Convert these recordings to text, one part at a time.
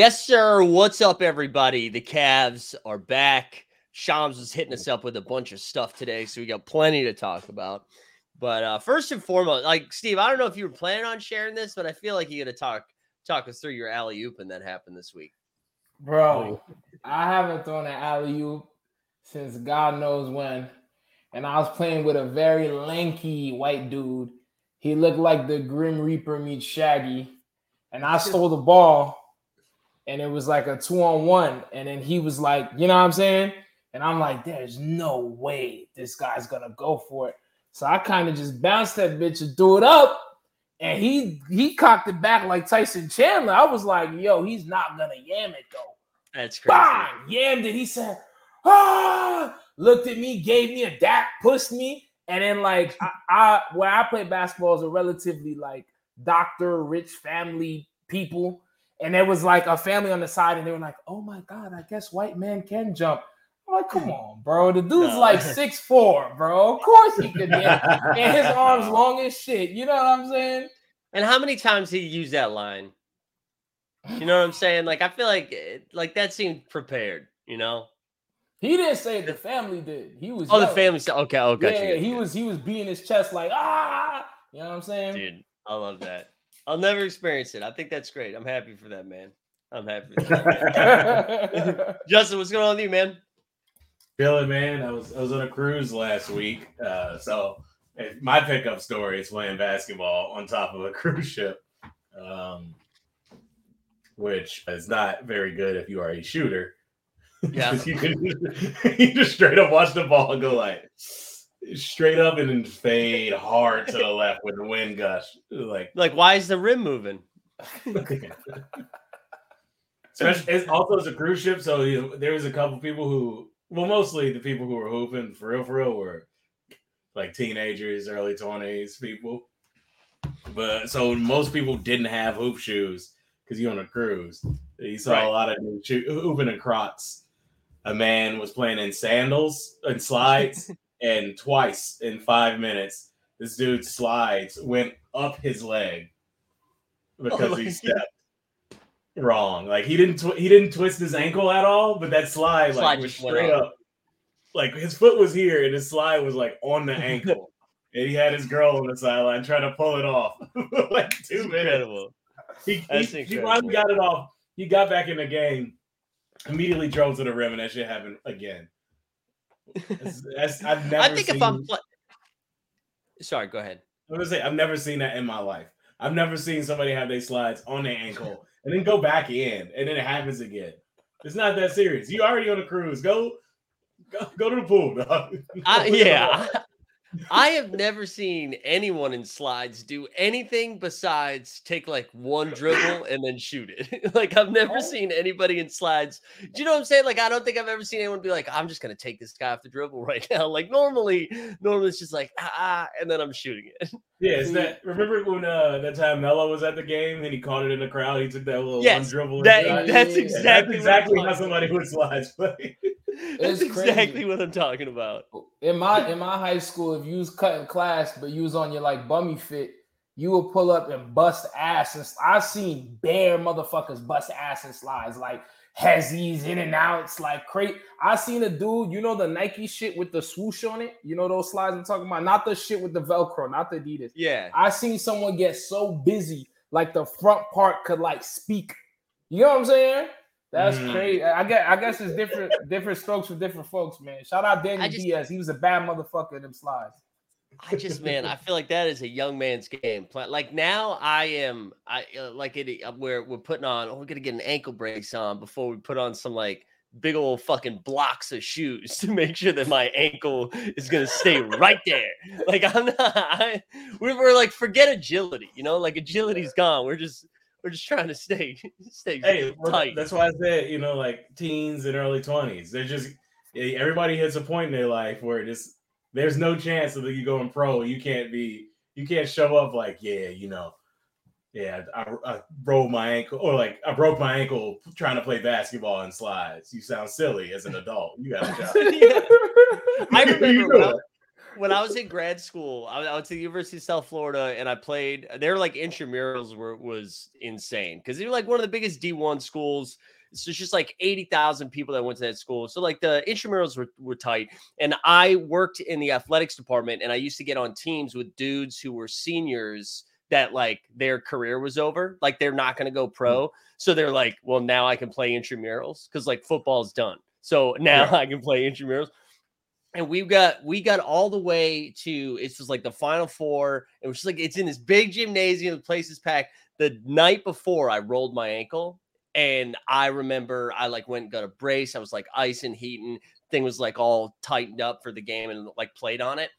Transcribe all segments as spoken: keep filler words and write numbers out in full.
Yes, sir. What's up, everybody? The Cavs are back. Shams is hitting us up with a bunch of stuff today, so we got plenty to talk about. But uh, first and foremost, like, Steve, I don't know if you were planning on sharing this, but I feel like you got to talk talk us through your alley-oop and that happened this week. Bro, I haven't thrown an alley-oop since God knows when. And I was playing with a very lanky white dude. He looked like the Grim Reaper meets Shaggy. And I stole the ball. And it was like a two-on-one. And then he was like, you know what I'm saying? And I'm like, there's no way this guy's going to go for it. So I kind of just bounced that bitch and threw it up. And he he cocked it back like Tyson Chandler. I was like, yo, he's not going to yam it, though. That's crazy. Bang! Yammed it. He said, ah! Looked at me, gave me a dap, pushed me. And then, like, I, I where I play basketball is a relatively, like, doctor, rich family people. And there was, like, a family on the side. And they were like, oh, my God, I guess white men can jump. I'm like, come on, bro. The dude's no. like six foot four, bro. Of course he could. And his arm's long as shit. You know what I'm saying? And how many times he used that line? You know what I'm saying? Like, I feel like like that seemed prepared, you know? He didn't say it, the family did. He was Oh, yelling. The family said, okay, okay. Yeah, you, he, you. Was, he was beating his chest like, ah! You know what I'm saying? Dude, I love that. I'll never experience it. I think that's great. I'm happy for that, man. I'm happy for that, man. Justin, what's going on with you, man? Feeling, man. I was I was on a cruise last week, uh, so my pickup story is playing basketball on top of a cruise ship, um, which is not very good if you are a shooter. Yeah, you, can, you just straight up watch the ball and go like straight up and then fade hard to the left with the wind gush. Like, like why is the rim moving? Especially, it's also it's a cruise ship, so you, there was a couple people who. Well, mostly the people who were hooping for real, for real, were like teenagers, early twenties people. But so most people didn't have hoop shoes because you're on a cruise. You saw right. a lot of hooping and Crocs. A man was playing in sandals and slides, and twice in five minutes, this dude's slides went up his leg because oh, he stepped. Wrong. Like he didn't tw- he didn't twist his ankle at all, but that slide, slide like was straight up. up. Like his foot was here and his slide was like on the ankle. And he had his girl on the sideline trying to pull it off. Like two minutes. He, he, he finally got it off. He got back in the game, immediately drove to the rim, and that shit happened again. That's, that's, I've never I think seen, if I'm pl- sorry, go ahead. I'm gonna say I've never seen that in my life. I've never seen somebody have their slides on their ankle. And then go back in, and then it happens again. It's not that serious. You already on a cruise. Go, go, go to the pool, dog. I, yeah, I have never seen anyone in slides do anything besides take like one dribble and then shoot it. Like I've never seen anybody in slides. Do you know what I'm saying? Like I don't think I've ever seen anyone be like, "I'm just gonna take this guy off the dribble right now." Like normally, normally it's just like ah, ah and then I'm shooting it. Yeah, it's that. Remember when uh, that time Melo was at the game and he caught it in the crowd? He took that little yes, one dribble. That, and that's exactly yeah, that's exactly how somebody with slides play. That's it's exactly crazy. What I'm talking about. In my in my high school, if you was cutting class, but you was on your like bummy fit, you would pull up and bust ass. And I've seen bare motherfuckers bust ass and slides like hezzies, in and outs, like crate. I seen a dude, you know the Nike shit with the swoosh on it. You know those slides I'm talking about, not the shit with the Velcro, not the Adidas. Yeah, I seen someone get so busy, like the front part could like speak. You know what I'm saying? That's mm. crazy. I guess, I guess it's different different strokes for different folks, man. Shout out Danny just, Diaz. He was a bad motherfucker in them slides. I just, man, I feel like that is a young man's game. Like now I am, I like it, we're, we're putting on, oh, we're going to get an ankle brace on before we put on some like big old fucking blocks of shoes to make sure that my ankle is going to stay right there. Like I'm not, I, we were like, forget agility, you know, like agility's gone. We're just. We're just trying to stay, stay hey, tight. That's why I said, you know, like teens and early twenties. They're just everybody hits a point in their life where just there's no chance that you going pro. You can't be, you can't show up like, yeah, you know, yeah, I, I rolled my ankle or like I broke my ankle trying to play basketball in slides. You sound silly as an adult. You got a job. I remember. You know when I was in grad school, I, I went to the University of South Florida, and I played. Their like intramurals were was insane because they were like one of the biggest D one schools. So it's just like eighty thousand people that went to that school. So like the intramurals were, were tight. And I worked in the athletics department, and I used to get on teams with dudes who were seniors that like their career was over. Like they're not going to go pro. So they're like, well, now I can play intramurals because like football's done. So now yeah. I can play intramurals. And we got, we got all the way to, it's just like the Final Four. It was just like, it's in this big gymnasium. The place is packed. The night before I rolled my ankle. And I remember I like went and got a brace. I was like ice and heating. Thing was like all tightened up for the game and like played on it.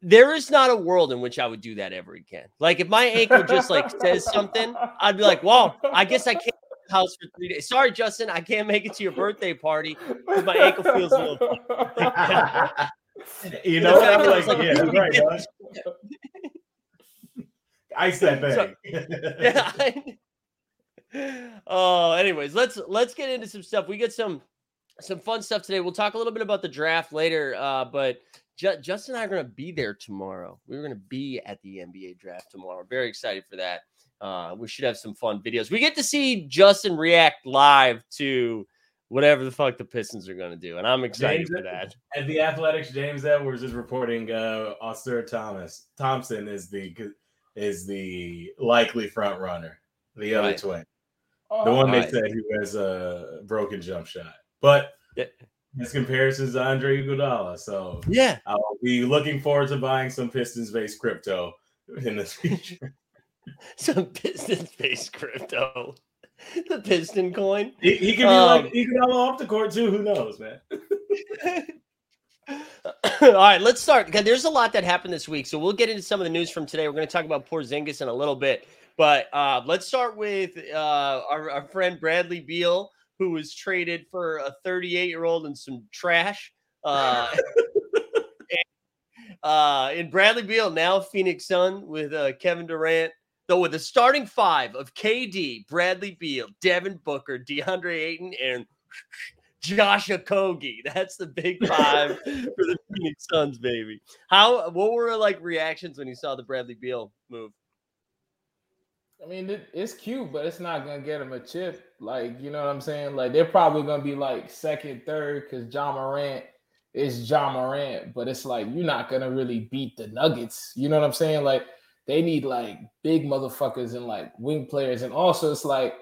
There is not a world in which I would do that ever again. Like if my ankle just like says something, I'd be like, well, I guess I can't leave the house for three days. Sorry, Justin, I can't make it to your birthday party because my ankle feels a little you know, I was like, like, yeah, right, huh? Ice that bag. So, yeah, I, Oh, anyways, let's let's get into some stuff. We got some some fun stuff today. We'll talk a little bit about the draft later, uh, but J- Justin and I are going to be there tomorrow. We're going to be at the N B A draft tomorrow. Very excited for that. Uh, we should have some fun videos. We get to see Justin react live to whatever the fuck the Pistons are going to do, and I'm excited James, for that. At the Athletics, James Edwards is reporting uh, Isiah Thomas Thompson is the is the likely front runner. The other right. twin. Oh, the one nice. They said who has a broken jump shot, but yeah. his comparison is Andre Iguodala. So yeah, I'll be looking forward to buying some Pistons-based crypto in the future. Some Pistons-based crypto, the Piston coin. He, he can be um, like Iguodala off the court too. Who knows, man? All right, let's start. There's a lot that happened this week, so we'll get into some of the news from today. We're going to talk about Porzingis in a little bit. But uh, let's start with uh, our, our friend Bradley Beal, who was traded for a thirty-eight-year-old and some trash. Uh, and, uh, and Bradley Beal, now Phoenix Sun, with uh, Kevin Durant. Though with a starting five of K D, Bradley Beal, Devin Booker, DeAndre Ayton, and Josh Okogie. That's the big five for the Phoenix Suns, baby. How? What were like reactions when you saw the Bradley Beal move? I mean, it, it's cute, but it's not going to get them a chip. Like, you know what I'm saying? Like, they're probably going to be, like, second, third, because Ja Morant is Ja Morant. But it's like, you're not going to really beat the Nuggets. You know what I'm saying? Like, they need, like, big motherfuckers and, like, wing players. And also, it's like,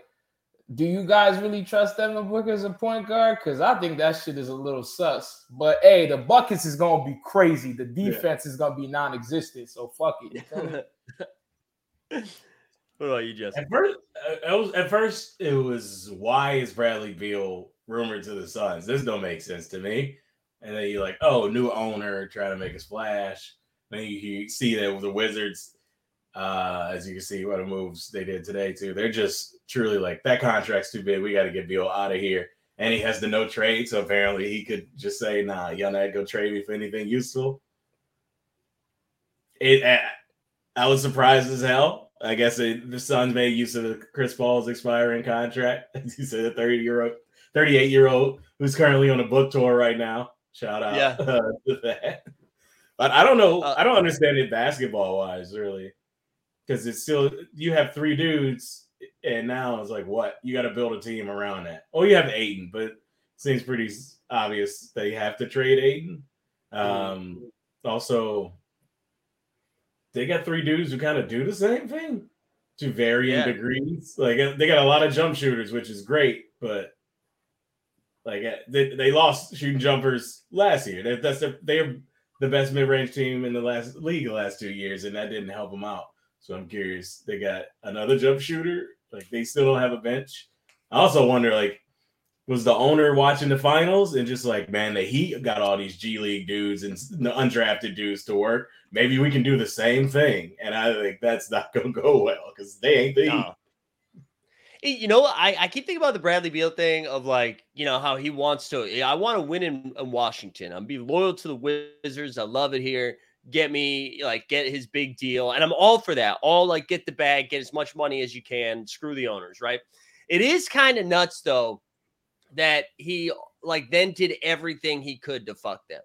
do you guys really trust Devin Booker as a point guard? Because I think that shit is a little sus. But, hey, the buckets is going to be crazy. The defense yeah. is going to be non-existent. So, fuck it. You feel me? What about you, Justin? At first, uh, was, at first, it was, why is Bradley Beal rumored to the Suns? This don't make sense to me. And then you're like, oh, new owner trying to make a splash. Then you, you see that with the Wizards, uh, as you can see what the moves they did today, too. They're just truly like, that contract's too big. We got to get Beal out of here. And he has the no trade, so apparently he could just say, nah, y'all not go trade me for anything useful. It, I, I was surprised as hell. I guess it, the Suns made use of Chris Paul's expiring contract. As you said, a thirty-year-old, thirty-eight-year-old who's currently on a book tour right now. Shout out yeah. uh, to that. But I don't know. Uh, I don't understand it basketball-wise, really, because it's still you have three dudes, and now it's like what you got to build a team around that. Oh, you have Ayton, but it seems pretty obvious that you have to trade Ayton. Um, also. They got three dudes who kind of do the same thing to varying yeah. degrees. Like they got a lot of jump shooters, which is great, but like they, they lost shooting jumpers last year. They, that's a, they're the best mid-range team in the last league the last two years, and that didn't help them out. So I'm curious. They got another jump shooter. Like they still don't have a bench. I also wonder, like, was the owner watching the finals and just like, man, the Heat got all these G League dudes and undrafted dudes to work. Maybe we can do the same thing. And I think that's not going to go well because they ain't the no. Heat. You know, I, I keep thinking about the Bradley Beal thing of like, you know, how he wants to. I want to win in, in Washington. I'm be loyal to the Wizards. I love it here. Get me, like, get his big deal. And I'm all for that. All like get the bag, get as much money as you can. Screw the owners, right? It is kind of nuts, though, that he like then did everything he could to fuck them.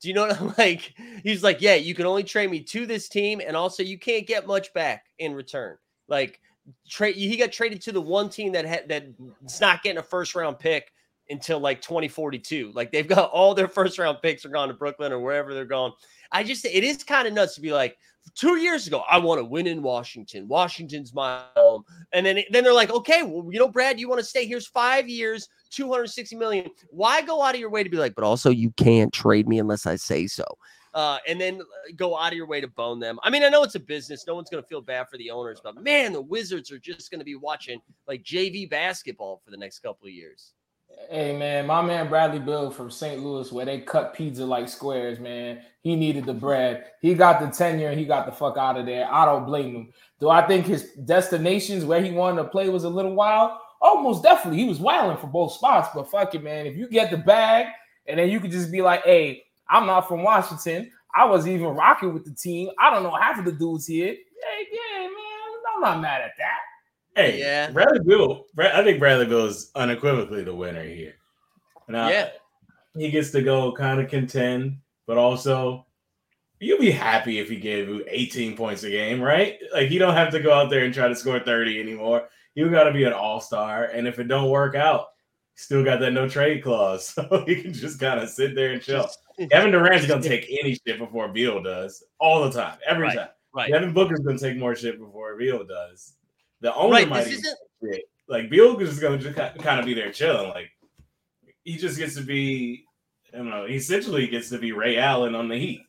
Do you know what I'm like? He's like, yeah, you can only trade me to this team, and also you can't get much back in return. Like, trade. He got traded to the one team that had that's not getting a first round pick until like twenty forty-two. Like, they've got all their first round picks are gone to Brooklyn or wherever they're going. I just, it is kind of nuts to be like, two years ago, I want to win in Washington. Washington's my home. And then, then they're like, okay, well, you know, Brad, you want to stay? Here's five years, two hundred sixty million dollars. Why go out of your way to be like, but also you can't trade me unless I say so. Uh, and then go out of your way to bone them. I mean, I know it's a business. No one's going to feel bad for the owners, but man, the Wizards are just going to be watching like J V basketball for the next couple of years. Hey, man, my man Bradley Beal from Saint Louis, where they cut pizza like squares, man. He needed the bread. He got the tenure. He got the fuck out of there. I don't blame him. Do I think his destinations where he wanted to play was a little wild? Almost definitely. He was wilding for both spots, but fuck it, man. If you get the bag and then you could just be like, hey, I'm not from Washington. I wasn't even rocking with the team. I don't know half of the dudes here. Hey, yeah, man, I'm not mad at that. Hey, yeah. Bradley Beal. I think Bradley Beal is unequivocally the winner here. Now, yeah, he gets to go kind of contend, but also you'll be happy if he gave you eighteen points a game, right? Like, you don't have to go out there and try to score thirty anymore. You got to be an all-star, and if it don't work out, still got that no trade clause, so you can just kind of sit there and chill. Kevin Durant's gonna take any shit before Beal does, all the time, every right, time. Right. Devin Booker's gonna take more shit before Beal does. The owner right, might even shit. Like, Beal is going to just kind of be there chilling. Like, he just gets to be, I don't know, he essentially gets to be Ray Allen on the Heat.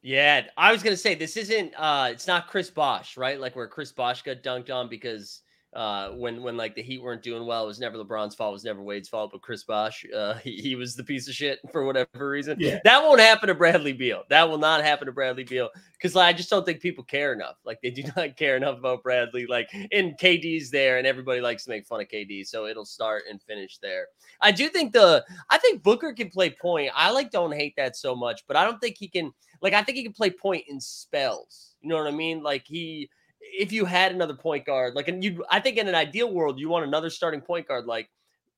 Yeah, I was going to say, this isn't, uh, it's not Chris Bosh, right? Like, where Chris Bosh got dunked on because uh, when, when like, the Heat weren't doing well, it was never LeBron's fault, it was never Wade's fault, but Chris Bosh, uh, he, he was the piece of shit for whatever reason. Yeah. That won't happen to Bradley Beal. That will not happen to Bradley Beal. Because like, I just don't think people care enough. Like, they do not care enough about Bradley. Like, and K D's there, and everybody likes to make fun of K D, so it'll start and finish there. I do think the – I think Booker can play point. I, like, don't hate that so much, but I don't think he can – like, I think he can play point in spells. You know what I mean? Like, he – if you had another point guard, like, and you – I think in an ideal world, you want another starting point guard, like,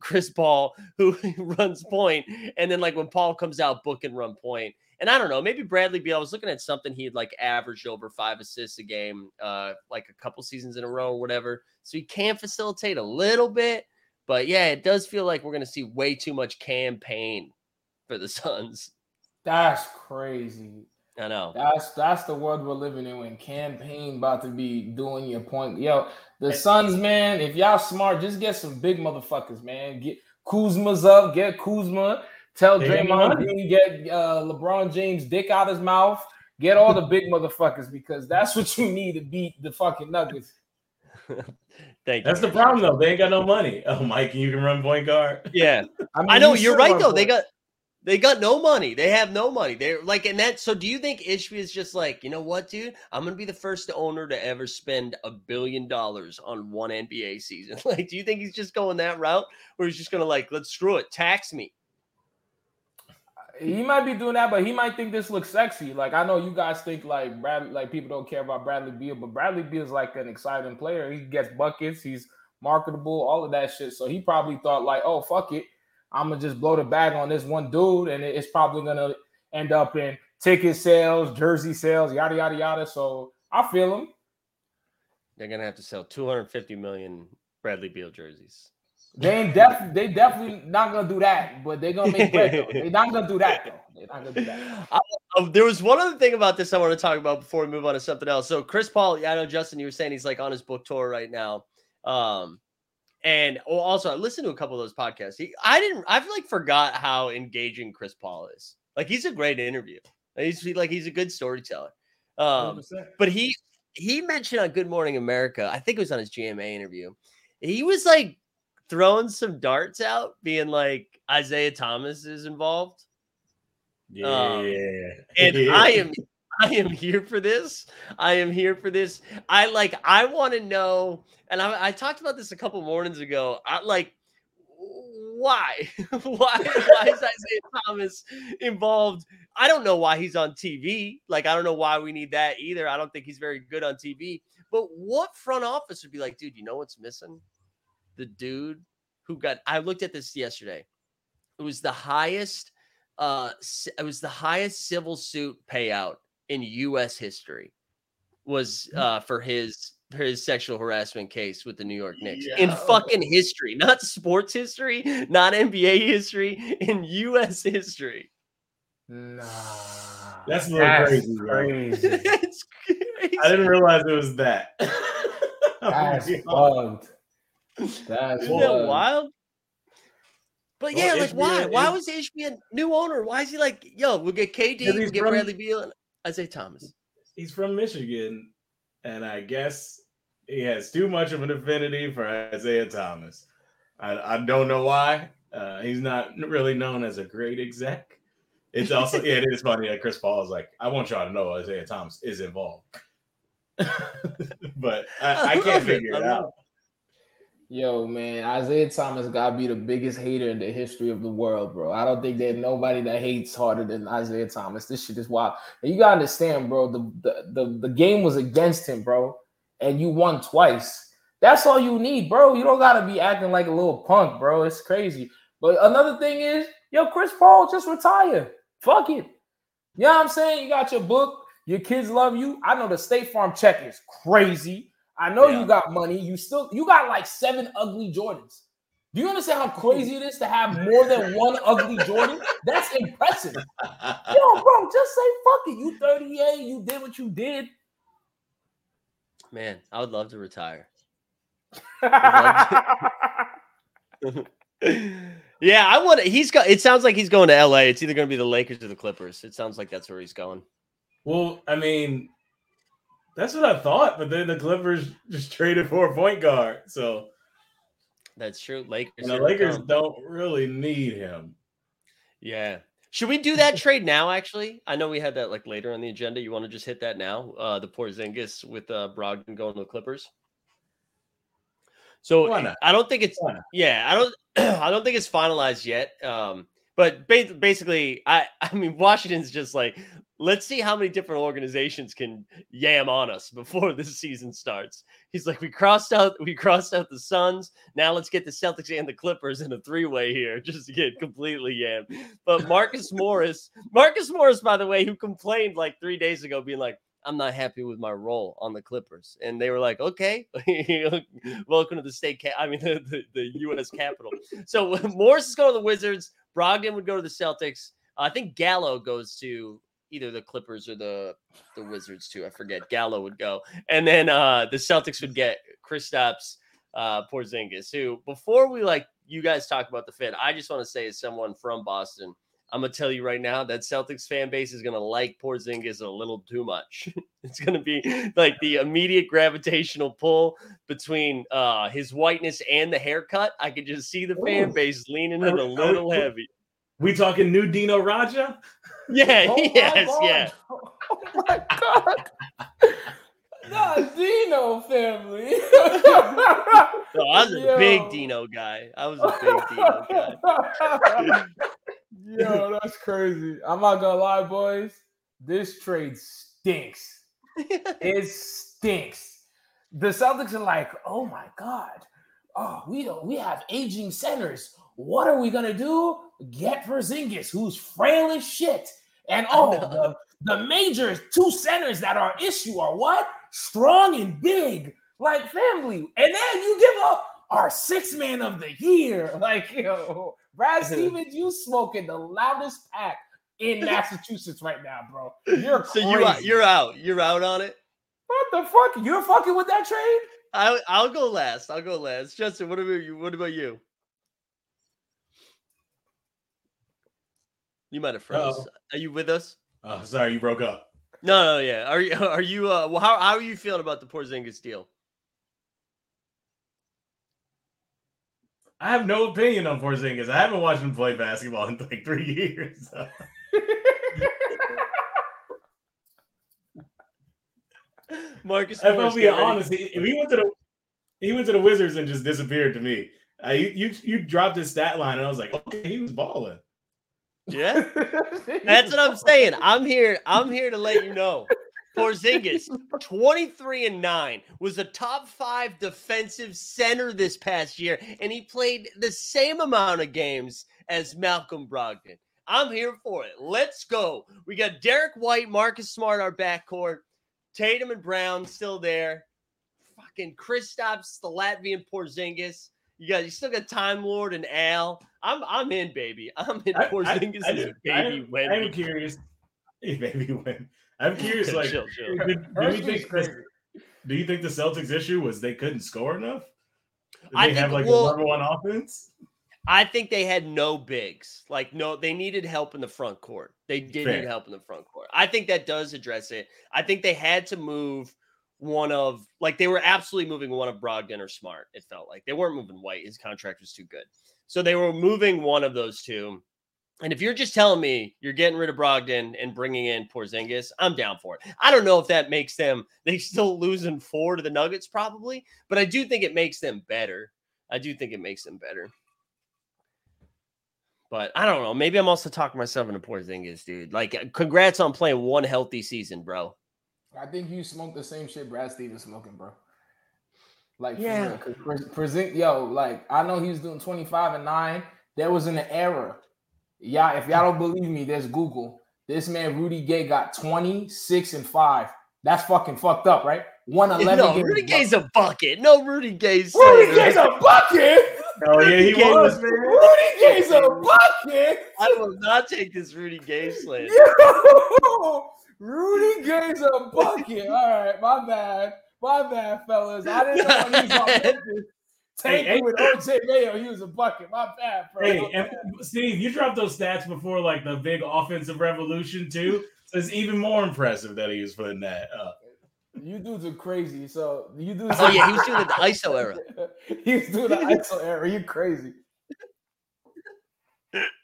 Chris Paul, who runs point, and then, like, when Paul comes out, Book and run point. And I don't know, maybe Bradley Beal, I was looking at something he had like averaged over five assists a game, uh, like a couple seasons in a row or whatever. So he can facilitate a little bit, but yeah, it does feel like we're going to see way too much campaign for the Suns. That's crazy. I know. That's that's the world we're living in, when campaign about to be doing your point. Yo, the Suns, man, if y'all smart, just get some big motherfuckers, man. Get Kuzma's up, get Kuzma. Tell Draymond Green, get uh, LeBron James dick out his mouth. Get all the big motherfuckers, because that's what you need to beat the fucking Nuggets. Thank that's you. The problem, though. They ain't got no money. Oh, Mike, you can run point guard. Yeah. I, mean, I know. You you're right, though. Point. They got they got no money. They have no money. They're like, and that. So do you think Ishby is just like, you know what, dude? I'm going to be the first owner to ever spend a billion dollars on one N B A season. Like, do you think he's just going that route, or he's just going to like, let's screw it, tax me? He might be doing that, but he might think this looks sexy. Like, I know you guys think like Bradley, like people don't care about Bradley Beal, but Bradley Beal is like an exciting player. He gets buckets, he's marketable, all of that shit. So he probably thought like, oh, fuck it, I'm gonna just blow the bag on this one dude, and it's probably gonna end up in ticket sales, jersey sales, yada yada yada. So I feel him. They're gonna have to sell two hundred fifty million Bradley Beal jerseys. They ain't def- they definitely not gonna do that, but they're gonna make bread. They're not gonna do that though. They're not gonna do that. I, uh, there was one other thing about this I want to talk about before we move on to something else. So Chris Paul, yeah, I know Justin, you were saying he's like on his book tour right now, um, and also I listened to a couple of those podcasts. He, I didn't, I've like forgot how engaging Chris Paul is. Like, he's a great interview. He's like he's a good storyteller. Um, one hundred percent. But he he mentioned on Good Morning America, I think it was on his G M A interview, he was like throwing some darts out, being like, Isiah Thomas is involved. Yeah. Um, and yeah. I am I am here for this. I am here for this. I like I want to know, and I, I talked about this a couple mornings ago. I like why? why why is Isiah Thomas involved? I don't know why he's on T V. Like, I don't know why we need that either. I don't think he's very good on T V. But what front office would be like, dude, you know what's missing? The dude who got, I looked at this yesterday. It was the highest uh, it was the highest civil suit payout in U S history was uh, for his for his sexual harassment case with the New York Knicks. Yeah. In fucking history, not sports history, not N B A history, in U S history. Nah, that's a little that's crazy. crazy. It's crazy. I didn't realize it was that. That's wild. That's wild. Isn't that wild? But well, yeah, like H B N, why? H B N. Why was the H B N new owner? Why is he like, yo, we'll get K D, we'll get from, Bradley Beal, and Isiah Thomas. He's from Michigan, and I guess he has too much of an affinity for Isiah Thomas. I, I don't know why. Uh, he's not really known as a great exec. It's also, yeah, it is funny that Chris Paul is like, I want y'all to know Isiah Thomas is involved. But I, I, I can't figure it, it out. Yo, man, Isiah Thomas got to be the biggest hater in the history of the world, bro. I don't think there's nobody that hates harder than Isiah Thomas. This shit is wild. And you got to understand, bro, the, the, the, the game was against him, bro, and you won twice. That's all you need, bro. You don't got to be acting like a little punk, bro. It's crazy. But another thing is, yo, Chris Paul, just retire. Fuck it. You know what I'm saying? You got your book. Your kids love you. I know the State Farm check is crazy. I know yeah. you got money. You still you got like seven ugly Jordans. Do you understand how crazy it is to have more than one ugly Jordan? That's impressive. Yo, bro, just say fuck it. You thirty-eight. You did what you did. Man, I would love to retire. I would love to- yeah, I want to. He's got. It sounds like he's going to L A. It's either going to be the Lakers or the Clippers. It sounds like that's where he's going. Well, I mean. That's what I thought, but then the Clippers just traded for a point guard, so that's true. Lakers, and the Lakers come. Don't really need him. Yeah, should we do that trade now? Actually, I know we had that like later on the agenda. You want to just hit that now? Uh, the Porzingis with uh, Brogdon going to the Clippers. So I don't think it's yeah, I don't I don't think it's finalized yet. Um, but ba- basically, I I mean Washington's just like. Let's see how many different organizations can yam on us before this season starts. He's like, we crossed out, we crossed out the Suns. Now let's get the Celtics and the Clippers in a three-way here, just to get completely yammed. But Marcus Morris, Marcus Morris, by the way, who complained like three days ago, being like, I'm not happy with my role on the Clippers, and they were like, okay, welcome to the state. Ca- I mean, the, the, the U S Capitol. So Morris is going to the Wizards. Brogdon would go to the Celtics. I think Gallo goes to. Either the Clippers or the, the Wizards too. I forget. Gallo would go. And then uh, the Celtics would get Kristaps uh, Porzingis, who before we like you guys talk about the fit, I just want to say as someone from Boston, I'm going to tell you right now that Celtics fan base is going to like Porzingis a little too much. It's going to be like the immediate gravitational pull between uh, his whiteness and the haircut. I could just see the fan base leaning in a little heavy. We talking new Dino Raja? Yeah, oh yes, God. yeah. Oh my God. Not Dino family. No, I was Yo. a big Dino guy. I was a big Dino guy. Yo, that's crazy. I'm not gonna lie, boys. This trade stinks. It stinks. The Celtics are like, oh my God. Oh, we don't we have aging centers. What are we gonna do? Get Porzingis, who's frail as shit. And oh, the, the major two centers that are issue are what? Strong and big, like family. And then you give up our six man of the year. Like, yo, Brad Stevens, you smoking the loudest pack in Massachusetts right now, bro. You're crazy. So you, you're out. You're out on it? What the fuck? You're fucking with that trade? I, I'll go last. I'll go last. Justin, what about you? What about you? You might have froze. Uh-oh. Are you with us? Oh, sorry, you broke up. No, no, yeah. Are you? Are you? Uh, well, how, how are you feeling about the Porzingis deal? I have no opinion on Porzingis. I haven't watched him play basketball in like three years. So. Marcus, if I'll be honest, if he went to the he went to the Wizards and just disappeared to me. I, you you dropped his stat line and I was like, okay, he was balling. Yeah, that's what I'm saying. I'm here. I'm here to let you know. Porzingis, twenty-three and nine, was a top five defensive center this past year, and he played the same amount of games as Malcolm Brogdon. I'm here for it. Let's go. We got Derek White, Marcus Smart, our backcourt. Tatum and Brown still there. Fucking Kristaps, the Latvian Porzingis. You got you still got Time Lord and Al. I'm I'm in, baby. I'm in I, Porzingis I, I, I, and I, baby win. I'm curious. Hey, baby win. I'm curious. Like, chill, chill. Do, do you think this, do you think the Celtics' issue was they couldn't score enough? Did I they think, have like well, the number one offense. I think they had no bigs. Like, no, they needed help in the front court. They did Fair. need help in the front court. I think that does address it. I think they had to move one of, like, they were absolutely moving one of Brogdon or Smart, it felt like. They weren't moving White. His contract was too good. So they were moving one of those two. And if you're just telling me you're getting rid of Brogdon and bringing in Porzingis, I'm down for it. I don't know if that makes them, they still losing four to the Nuggets probably, but I do think it makes them better. I do think it makes them better. But I don't know. Maybe I'm also talking myself into Porzingis, dude. Like, congrats on playing one healthy season, bro. I think you smoked the same shit Brad Stevens smoking, bro. Like, yeah. Porzingis, yo, like, I know he was doing twenty-five and nine. That was in the era. Yeah, if y'all don't believe me, there's Google. This man, Rudy Gay, got twenty-six and five. That's fucking fucked up, right? one eleven. No, games. Rudy Gay's a bucket. No, Rudy Gay's. Rudy Gay's a bucket. Oh, yeah, he Gay was, man. Rudy Gay's a bucket. I will not take this Rudy Gay slam. Yo, Rudy Gay's a bucket. All right, my bad. My bad, fellas. I didn't know when he was on bucket. Tank hey, with O J Mayo, he was a bucket. My bad, bro. Hey, and Steve, you dropped those stats before, like, the big offensive revolution, too. So it's even more impressive that he was putting that up. You dudes are crazy. So you dudes. Oh yeah, he was doing the I S O era. He was doing the I S O era. You crazy.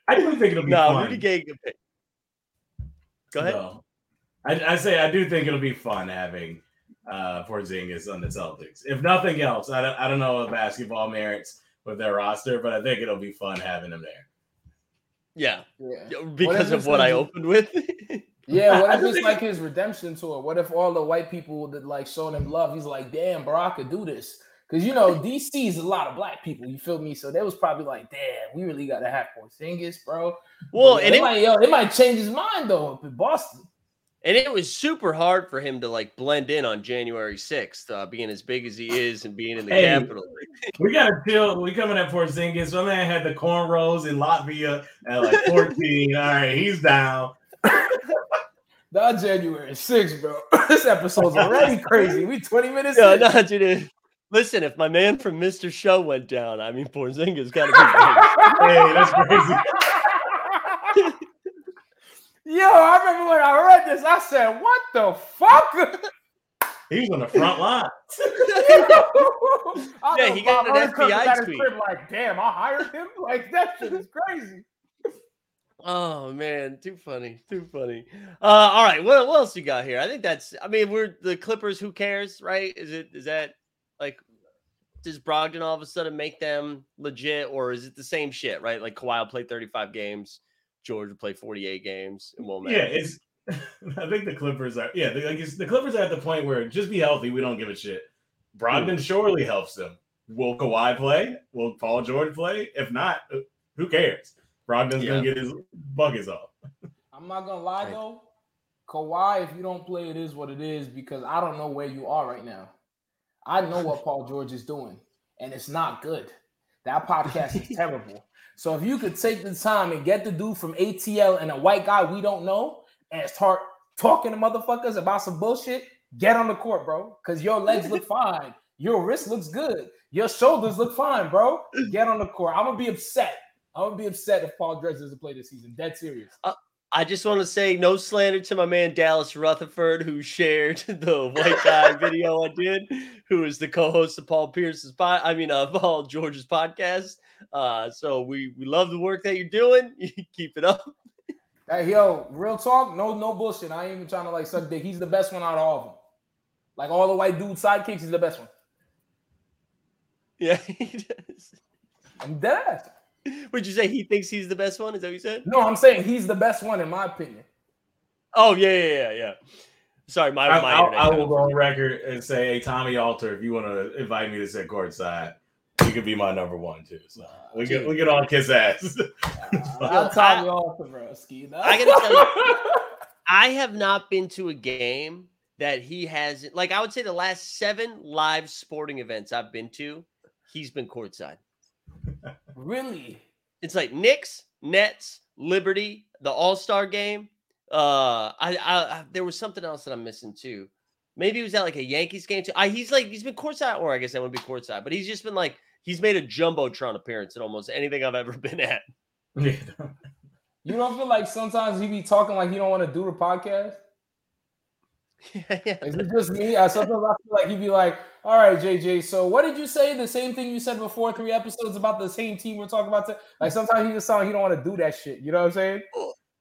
I do think it'll be no, fun. No, Rudy Gay can pick. Go ahead. No. I, I say I do think it'll be fun having uh, Porzingis on the Celtics. If nothing else, I don't, I don't know if basketball merits with their roster, but I think it'll be fun having him there. Yeah, yeah. Because what of what I do? Opened with. Yeah, what if it's like his redemption tour? What if all the white people that like showing him love? He's like, damn, bro, I could do this. Because, you know, D C is a lot of black people, you feel me? So they was probably like, damn, we really got to have Porzingis, bro. Well, and it might, yo, it might change his mind, though, up in Boston. And it was super hard for him to, like, blend in on January sixth, uh, being as big as he is and being in the hey, Capitol. We got to chill. We coming at Porzingis. My man had the cornrows in Latvia at, like, fourteen. All right, he's down. Not January sixth, bro. This episode's already crazy. We twenty minutes no, in. Not you did. Listen, if my man from Mister Show went down, I mean, Porzinga's got to be hey, that's crazy. Yo, I remember when I read this, I said, what the fuck? He was on the front line. Yeah, he got an F B I tweet. Like, damn, I hired him? Like, that shit is crazy. Oh, man. Too funny. Too funny. Uh, all right. What, what else you got here? I think that's – I mean, we're the Clippers. Who cares, right? Is it? Is that – like, does Brogdon all of a sudden make them legit, or is it the same shit, right? Like, Kawhi will play thirty-five games. George will play forty-eight games. It won't matter. Yeah, it's – I think the Clippers are – yeah, like it's, the Clippers are at the point where just be healthy. We don't give a shit. Brogdon mm-hmm. surely helps them. Will Kawhi play? Will Paul George play? If not, who cares? Brogdon's yeah. going to get his buckets off. I'm not going to lie, though. Kawhi, if you don't play, it is what it is, because I don't know where you are right now. I know what Paul George is doing, and it's not good. That podcast is terrible. So if you could take the time and get the dude from A T L and a white guy we don't know and start talking to motherfuckers about some bullshit, get on the court, bro, because your legs look fine. Your wrist looks good. Your shoulders look fine, bro. Get on the court. I'm going to be upset. I would be upset if Paul George doesn't play this season. Dead serious. Uh, I just want to say no slander to my man Dallas Rutherford, who shared the white guy video I did, who is the co-host of Paul Pierce's pod. I mean, uh, Paul George's podcast. Uh, so we we love the work that you're doing. Keep it up. Hey, yo, real talk. No, no bullshit. I ain't even trying to like suck dick. He's the best one out of all of them. Like all the white dude sidekicks, he's the best one. Yeah, he does. I'm dead. Would you say he thinks he's the best one? Is that what you said? No, I'm saying he's the best one in my opinion. Oh, yeah, yeah, yeah, yeah. Sorry, my, I, my I, I will go on record and say, hey, Tommy Alter, if you want to invite me to sit courtside, he could be my number one too. So we get we get on his ass. I'll top you off, Broski. I gotta tell you, I have not been to a game that he hasn't. Like I would say, the last seven live sporting events I've been to, he's been courtside. Really? It's like Knicks, Nets, Liberty, the All-Star game. Uh, I, I, I there was something else that I'm missing too. Maybe he was at like a Yankees game too. I, he's like he's been courtside, or I guess that wouldn't be courtside, but he's just been like he's made a jumbotron appearance at almost anything I've ever been at. You don't feel like sometimes he be talking like he don't want to do the podcast? Yeah, yeah. Is it just me? I sometimes I feel like he'd be like, all right, J J, so what did you say? The same thing you said before three episodes about the same team we're talking about today? Like sometimes he just sounds like he don't want to do that shit. You know what I'm saying?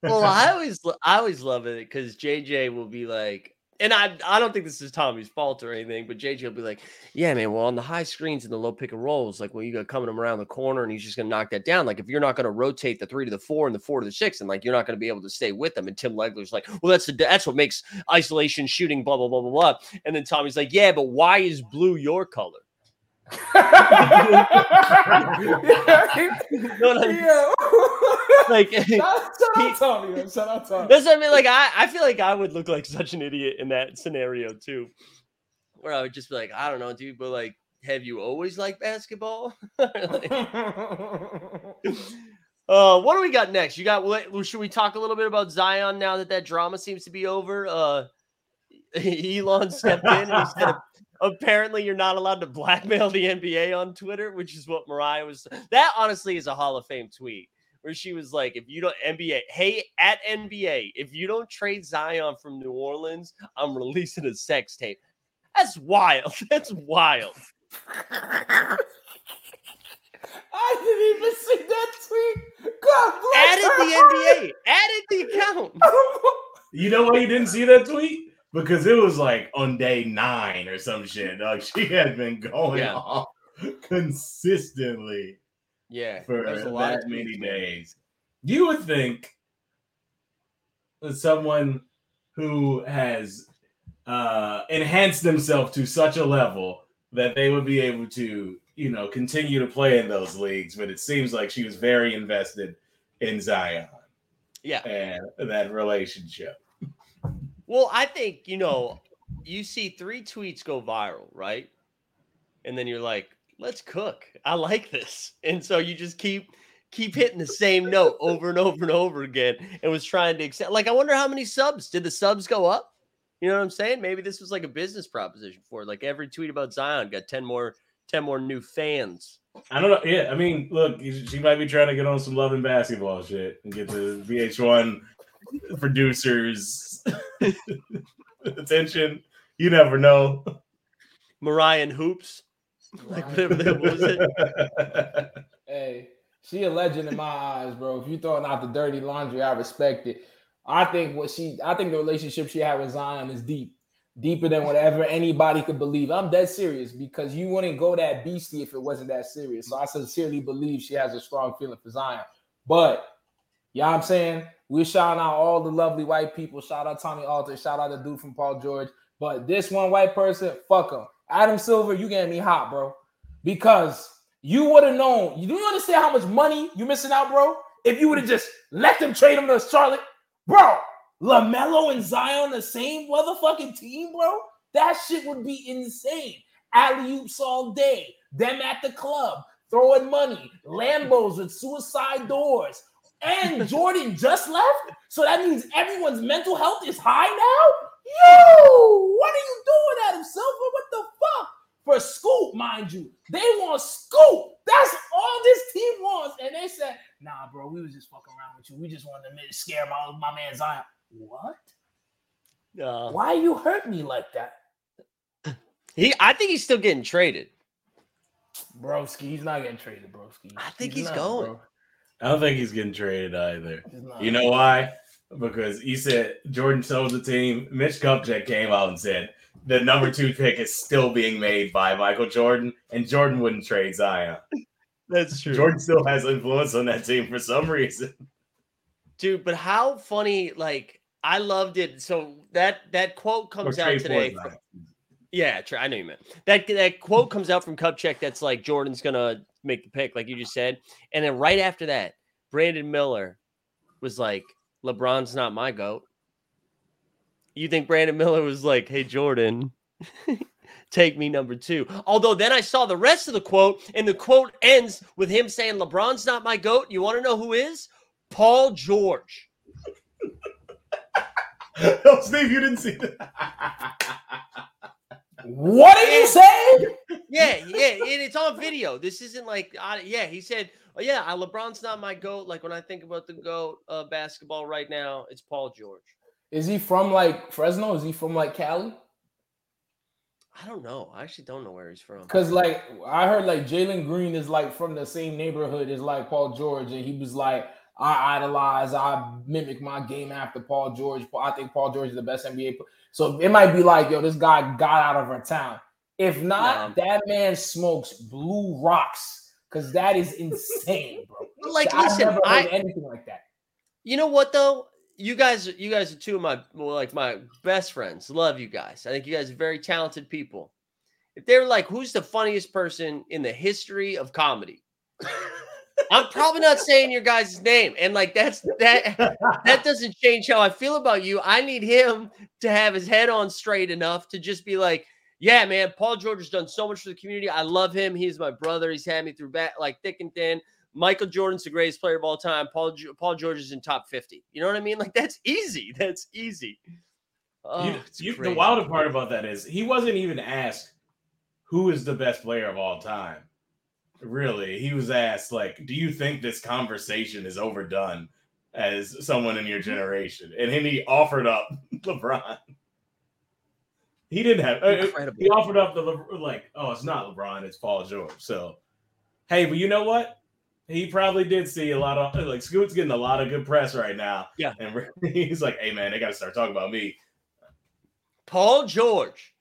Well, I always I always love it because J J will be like, and I I don't think this is Tommy's fault or anything, but J J will be like, yeah, man, well, on the high screens and the low pick and rolls, like, well, you got coming him around the corner and he's just going to knock that down. Like, if you're not going to rotate the three to the four and the four to the six, and, like, you're not going to be able to stay with them. And Tim Legler's like, well, that's the, that's what makes isolation shooting, blah, blah, blah, blah, blah. And then Tommy's like, yeah, but why is blue your color? yeah. yeah. Like, shut up, Tommy. Shut up, Tommy. That's what I mean. Like, I, I feel like I would look like such an idiot in that scenario too, where I would just be like, I don't know, dude, but like, have you always liked basketball? Like, uh, what do we got next? You got? What, should we talk a little bit about Zion now that that drama seems to be over? Uh, Elon stepped in and he said, apparently you're not allowed to blackmail the N B A on Twitter, which is what Mariah was. That honestly is a Hall of Fame tweet where she was like, if you don't N B A, hey, at N B A, if you don't trade Zion from New Orleans, I'm releasing a sex tape. That's wild. That's wild. I didn't even see that tweet. God bless added her. The N B A. Added the account. You know why you didn't see that tweet? Because it was like on day nine or some shit. Like she had been going yeah. off consistently yeah, for a lot that of many days. You would think that someone who has uh, enhanced themselves to such a level that they would be able to, you know, continue to play in those leagues. But it seems like she was very invested in Zion. Yeah. And that relationship. Well, I think, you know, you see three tweets go viral, right? And then you're like, let's cook. I like this. And so you just keep keep hitting the same note over and over and over again and was trying to accept. Like, I wonder how many subs. Did the subs go up? You know what I'm saying? Maybe this was like a business proposition for it. Like every tweet about Zion got ten more ten more new fans. I don't know. Yeah, I mean, look, she might be trying to get on some Love and Basketball shit and get the V H one producers attention. You never know. Mariah and Hoops. Like whatever that was it. Hey, she a legend in my eyes, bro. If you throwing out the dirty laundry, I respect it. I think what she I think the relationship she had with Zion is deep. Deeper than whatever anybody could believe. I'm dead serious because you wouldn't go that beastie if it wasn't that serious. So I sincerely believe she has a strong feeling for Zion. But you know what I'm saying? We're shouting out all the lovely white people. Shout out Tommy Alter. Shout out the dude from Paul George. But this one white person, fuck him. Adam Silver, you getting me hot, bro. Because you would have known. You do understand how much money you missing out, bro? If you would have just let them trade him to Charlotte. Bro, LaMelo and Zion the same motherfucking team, bro? That shit would be insane. Alley-oops all day. Them at the club. Throwing money. Lambos with suicide doors. And Jordan just left, so that means everyone's mental health is high now? Yo, what are you doing, Adam Silver? What the fuck? For Scoop, mind you. They want Scoop. That's all this team wants. And they said, nah, bro, we was just fucking around with you. We just wanted to scare my, my man Zion. What? Uh, Why you hurt me like that? He, I think he's still getting traded. Broski, he's not getting traded, broski. I think he's, he's not, going. Bro. I don't think he's getting traded either. You know why? Because he said Jordan sold the team. Mitch Kupchak came out and said the number two pick is still being made by Michael Jordan, and Jordan wouldn't trade Zion. That's true. Jordan still has influence on that team for some reason. Dude, but how funny, like, I loved it. So that, that quote comes out today. From, Yeah, true. I know you meant that. That quote comes out from Kupchak. That's like Jordan's gonna make the pick, like you just said. And then right after that, Brandon Miller was like, "LeBron's not my GOAT." You think Brandon Miller was like, "Hey Jordan, take me number two." Although then I saw the rest of the quote, and the quote ends with him saying, "LeBron's not my GOAT." You want to know who is? Paul George. No, Steve, you didn't see that. What did you say? Yeah, yeah, and it's on video. This isn't like, uh, yeah, he said, oh, yeah, LeBron's not my GOAT. Like, when I think about the GOAT uh, basketball right now, it's Paul George. Is he from, like, Fresno? Is he from, like, Cali? I don't know. I actually don't know where he's from. Because, like, I heard, like, Jalen Green is, like, from the same neighborhood as, like, Paul George, and he was like, I idolize, I mimic my game after Paul George. I think Paul George is the best N B A player. So it might be like, yo, this guy got out of our town. If not, nah, that man smokes blue rocks, because that is insane, bro. But like, so listen, I've never heard I, anything like that. You know what though? You guys, you guys are two of my like my best friends. Love you guys. I think you guys are very talented people. If they were like, who's the funniest person in the history of comedy? I'm probably not saying your guys' name. And like, that's that, that doesn't change how I feel about you. I need him to have his head on straight enough to just be like, yeah, man, Paul George has done so much for the community. I love him. He's my brother. He's had me through back, like thick and thin. Michael Jordan's the greatest player of all time. Paul, Paul George is in top fifty. You know what I mean? Like, that's easy. That's easy. Oh, you, it's you, the wilder part about that is he wasn't even asked who is the best player of all time. Really, he was asked, like, do you think this conversation is overdone as someone in your generation? And then he offered up LeBron. He didn't have Incredible. He offered up the Le- like, oh, it's not LeBron, it's Paul George. So, hey, but you know what? He probably did see a lot of, like, Scoot's getting a lot of good press right now. Yeah. And he's like, hey, man, they got to start talking about me. Paul George.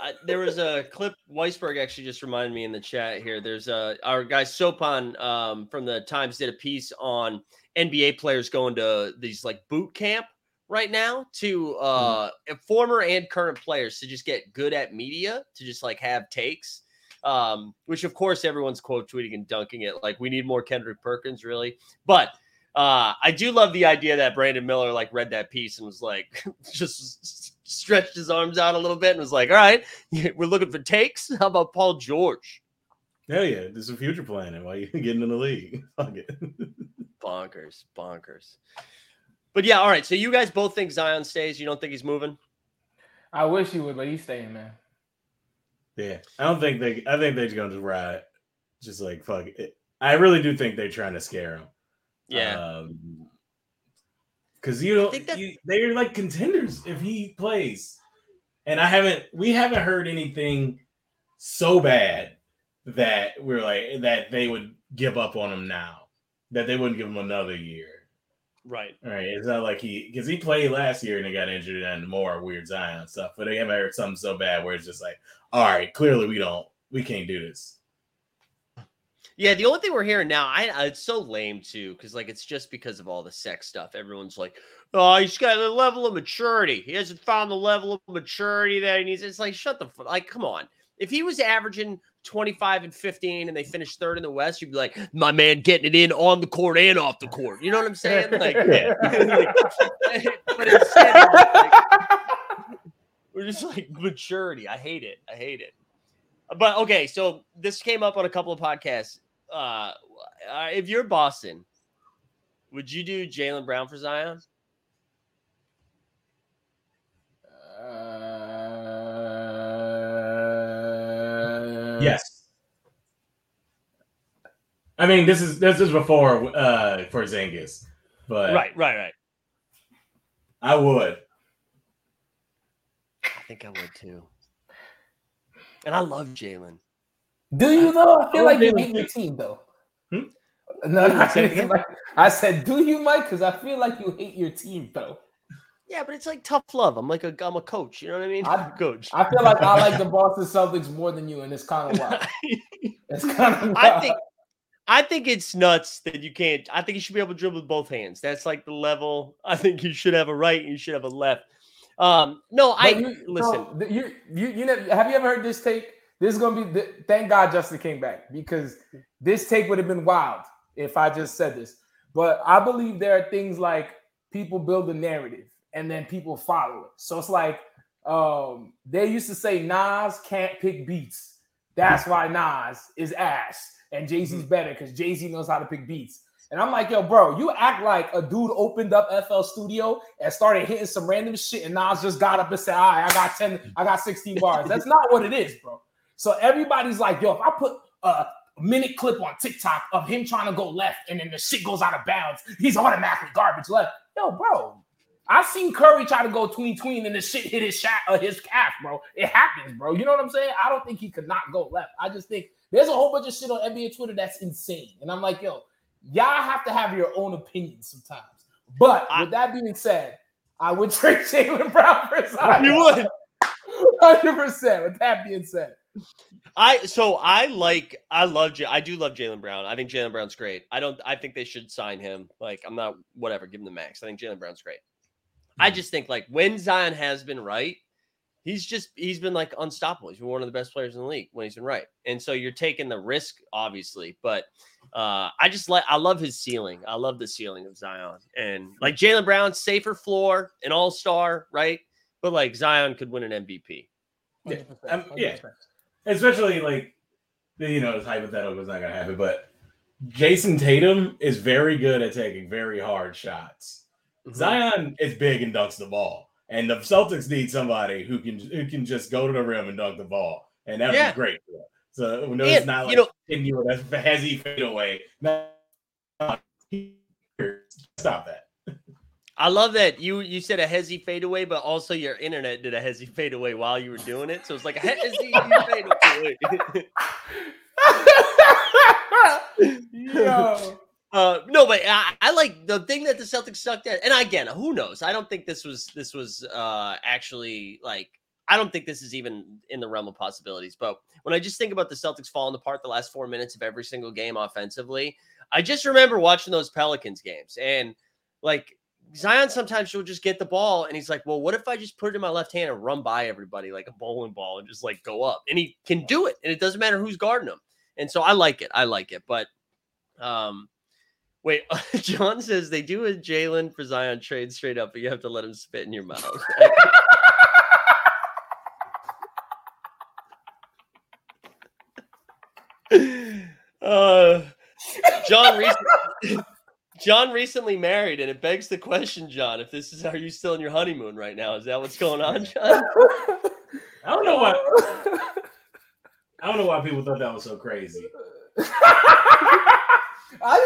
I, there was a clip Weisberg actually just reminded me in the chat here. There's a, our guy Sopan um, from the Times did a piece on N B A players going to these like boot camp right now to uh, mm. former and current players to just get good at media, to just like have takes, um, which of course everyone's quote tweeting and dunking it. Like, we need more Kendrick Perkins, really. But uh, I do love the idea that Brandon Miller like read that piece and was like, just stretched his arms out a little bit and was like, all right, we're looking for takes. How about Paul George? Hell yeah. There's a future planning while you're getting in the league. Fuck it. Bonkers. Bonkers. But yeah, all right. So you guys both think Zion stays. You don't think he's moving? I wish he would, but he's staying, man. Yeah. I don't think they I think they're going to ride. Just like, fuck it. I really do think they're trying to scare him. Yeah. Um, Because you know they're like contenders if he plays, and I haven't we haven't heard anything so bad that we're like that they would give up on him now, that they wouldn't give him another year, right? Right? It's not like he because he played last year and he got injured and more weird Zion stuff, but they haven't heard something so bad where it's just like, all right, clearly we don't we can't do this. Yeah, the only thing we're hearing now, I, I it's so lame too, because like it's just because of all the sex stuff. Everyone's like, "Oh, he's got a level of maturity. He hasn't found the level of maturity that he needs." It's like, shut the fuck. Like, come on. If he was averaging twenty-five and fifteen, and they finished third in the West, you'd be like, "My man, getting it in on the court and off the court." You know what I'm saying? Like, yeah. Like, but instead, like, we're just like maturity. I hate it. I hate it. But, okay, so this came up on a couple of podcasts. Uh, if you're Boston, would you do Jaylen Brown for Zion? Uh, yes. I mean, this is this is before uh, for Porzingis, but right, right, right. I would. I think I would, too. And I love Jaylen. Do you though? I feel I like you hate your team though. Hmm? No, no, I, I said, do you, Mike? Because I feel like you hate your team though. Yeah, but it's like tough love. I'm like a, I'm a coach. You know what I mean? I'm a coach. I feel like I like the Boston Celtics more than you, and it's kind of wild. It's kind of wild. I think, I think it's nuts that you can't. I think you should be able to dribble with both hands. That's like the level. I think you should have a right and you should have a left. Um, no, I you, listen. No, you, you, you never, have you ever heard this take? This is going to be the, thank God Justin came back, because this take would have been wild if I just said this. But I believe there are things like people build a narrative and then people follow it. So it's like um, they used to say Nas can't pick beats. That's why Nas is ass and Jay-Z's better, because Jay-Z knows how to pick beats. And I'm like, yo, bro, you act like a dude opened up F L Studio and started hitting some random shit, and Nas just got up and said, all right, I got ten, I got sixteen bars. That's not what it is, bro. So everybody's like, yo, if I put a minute clip on TikTok of him trying to go left and then the shit goes out of bounds, he's automatically garbage left. Yo, bro, I seen Curry try to go tween-tween and the shit hit his shot, uh, his calf, bro. It happens, bro. You know what I'm saying? I don't think he could not go left. I just think there's a whole bunch of shit on N B A Twitter that's insane. And I'm like, yo, y'all have to have your own opinions sometimes. But with that being said, I would trade Jaylen Brown for Zion. You would. one hundred percent. With that being said. I so I like I love I do love Jaylen Brown. I think Jaylen Brown's great. I don't I think they should sign him. Like, I'm not whatever, give him the max. I think Jaylen Brown's great. I just think, like, when Zion has been right, he's just he's been like unstoppable. He's been one of the best players in the league when he's been right. And so you're taking the risk, obviously, but uh, I just like I love his ceiling. I love the ceiling of Zion. And like Jaylen Brown, safer floor, an all-star, right? But like Zion could win an M V P. Yeah. Um, yeah. Especially, like, you know, it's hypothetical, it's not going to happen, but Jayson Tatum is very good at taking very hard shots. Mm-hmm. Zion is big and dunks the ball, and the Celtics need somebody who can who can just go to the rim and dunk the ball, and that yeah. was great. So, no, it's not like, you know, you know, that's hezzy fadeaway. No, stop that. I love that you you said a hezzy fadeaway, but also your internet did a hezzy fadeaway while you were doing it. So it's like a hezzy fadeaway. Yo. Uh, no, but I, I like the thing that the Celtics sucked at. And again, who knows? I don't think this was this was uh, actually like I don't think this is even in the realm of possibilities. But when I just think about the Celtics falling apart the last four minutes of every single game offensively, I just remember watching those Pelicans games and like. Zion sometimes will just get the ball and he's like, well, what if I just put it in my left hand and run by everybody like a bowling ball and just like go up, and he can do it. And it doesn't matter who's guarding him. And so I like it. I like it. But um, wait, John says they do a Jaylen for Zion trade straight up, but you have to let him spit in your mouth. uh, John recently. John recently married, and it begs the question, John, if this is, are you still in your honeymoon right now? Is that what's going on, John? I don't know why. I don't know why people thought that was so crazy. I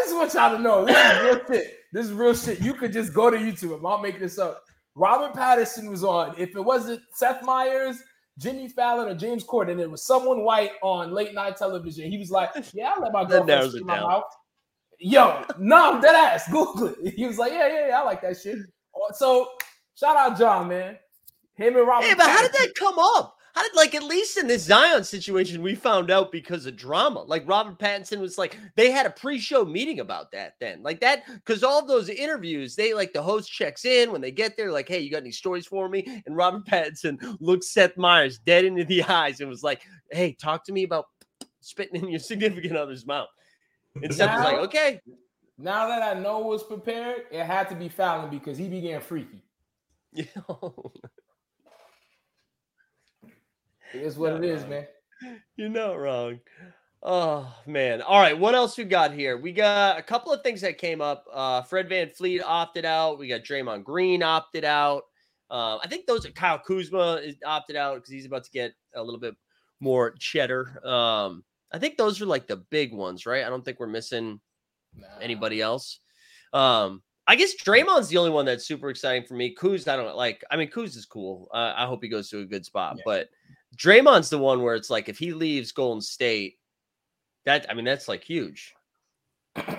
just want y'all to know, this is real shit. This is real shit. You could just go to YouTube. I'm not making this up. Robert Pattinson was on. If it wasn't Seth Meyers, Jimmy Fallon, or James Corden, it was someone white on late night television. He was like, yeah, I let my girlfriend in my mouth. Yo, no, dead ass. Google it. He was like, yeah, yeah, yeah, I like that shit. So, shout out John, man. Him and Robert. Hey, but how did that come up? How did, like, at least in this Zion situation, we found out because of drama. Like, Robert Pattinson was like, they had a pre-show meeting about that then. Like, that, because all those interviews, they, like, the host checks in when they get there, like, hey, you got any stories for me? And Robert Pattinson looked Seth Meyers dead into the eyes and was like, hey, talk to me about spitting in your significant other's mouth. And Seth was like, okay. Now that I know was prepared, it had to be Fallon because he began freaky. It is what it is, man. You're not wrong. Oh, man. All right, what else we got here? We got a couple of things that came up. Uh, Fred VanVleet opted out. We got Draymond Green opted out. Uh, I think those are Kyle Kuzma is opted out because he's about to get a little bit more cheddar. Um I think those are like the big ones, right? I don't think we're missing nah. anybody else. Um, I guess Draymond's the only one that's super exciting for me. Kuz, I don't like. I mean, Kuz is cool. Uh, I hope he goes to a good spot. Yeah. But Draymond's the one where it's like if he leaves Golden State, that I mean, that's like huge. What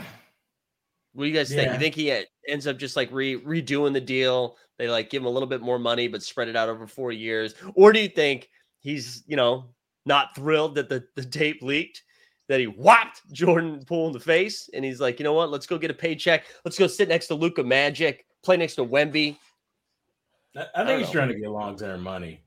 do you guys think? Yeah. You think he ends up just like re- redoing the deal? They like give him a little bit more money, but spread it out over four years? Or do you think he's, you know, not thrilled that the, the tape leaked, that he whopped Jordan Poole in the face. And he's like, you know what? Let's go get a paycheck. Let's go sit next to Luka Magic, play next to Wemby. I, I think I he's know. trying to get long-term money.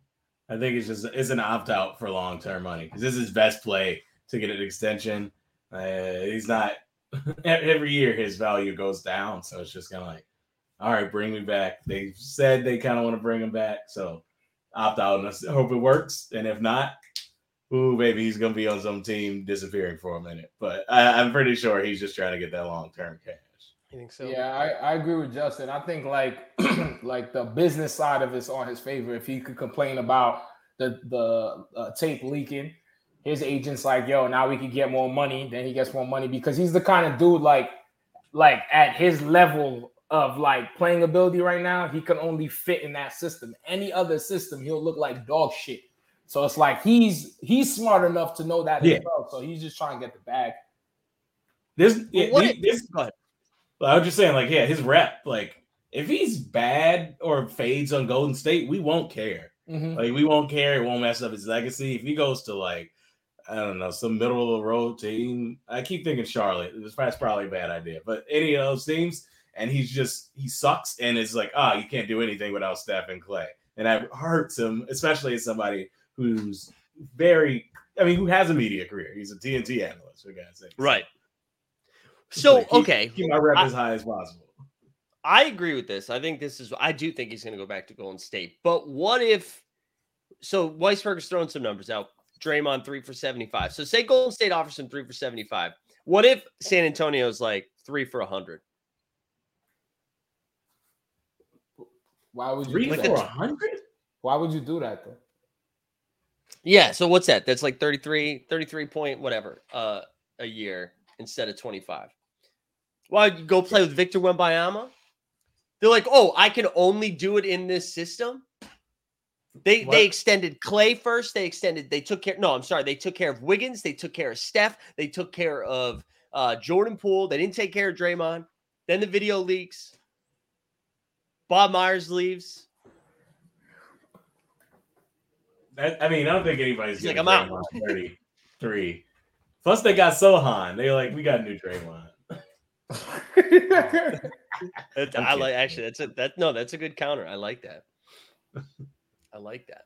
I think it's just it's an opt-out for long-term money because this is his best play to get an extension. Uh, he's not – every year his value goes down, so it's just kind of like, all right, bring me back. They said they kind of want to bring him back, so opt-out and I hope it works. And if not, ooh, baby, he's going to be on some team disappearing for a minute. But I, I'm pretty sure he's just trying to get that long-term cash. You think so? Yeah, I, I agree with Justin. I think like like the business side of it's on his favor. If he could complain about the the uh, tape leaking, his agent's like, yo, now we can get more money. Then he gets more money because he's the kind of dude like like at his level of like playing ability right now, he can only fit in that system. Any other system, he'll look like dog shit. So it's like he's he's smart enough to know that yeah. as well. So he's just trying to get the bag. This yeah, what he, this. But, I was just saying, like, yeah, his rep, like, if he's bad or fades on Golden State, we won't care. Mm-hmm. Like, we won't care. It won't mess up his legacy. If he goes to, like, I don't know, some middle-of-the-road team, I keep thinking Charlotte. That's probably a bad idea. But any of those teams, and he's just – he sucks, and it's like, ah, oh, you can't do anything without Steph and Clay. And that hurts him, especially as somebody who's very – I mean, who has a media career. He's a T N T analyst, for God's sake. Right. So, like, keep, okay. Keep my rep I, as high as possible. I agree with this. I think this is, I do think he's going to go back to Golden State. But what if, so Weisberger's throwing some numbers out. Draymond, three for seventy-five. So say Golden State offers him three for seventy-five. What if San Antonio's like three for one hundred? Why would you three do for that? one hundred? Why would you do that, though? Yeah. So what's that? That's like thirty-three, thirty-three point whatever uh, a year instead of twenty-five. Why well, go play with Victor Wembanyama? They're like, oh, I can only do it in this system. They what? they extended Clay first. They extended. They took care. No, I'm sorry. They took care of Wiggins. They took care of Steph. They took care of uh, Jordan Poole. They didn't take care of Draymond. Then the video leaks. Bob Myers leaves. That, I mean, I don't think anybody's like I'm out. thirty-three. Plus, they got Sohan. They're like, we got a new Draymond. that's, I like actually that's a that no that's a good counter. I like that. I like that.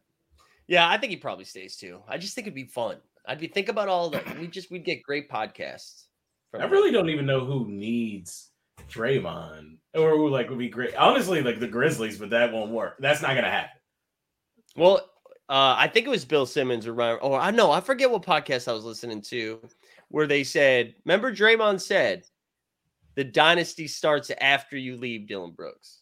Yeah, I think he probably stays too. I just think it'd be fun. I'd be think about all that. We just we'd get great podcasts. From I really don't even know who needs Draymond or who like would be great. Honestly, like the Grizzlies, but that won't work. That's not gonna happen. Well, uh, I think it was Bill Simmons or Ryan. Oh, I know. I forget what podcast I was listening to where they said, "Remember Draymond said." The dynasty starts after you leave Dylan Brooks.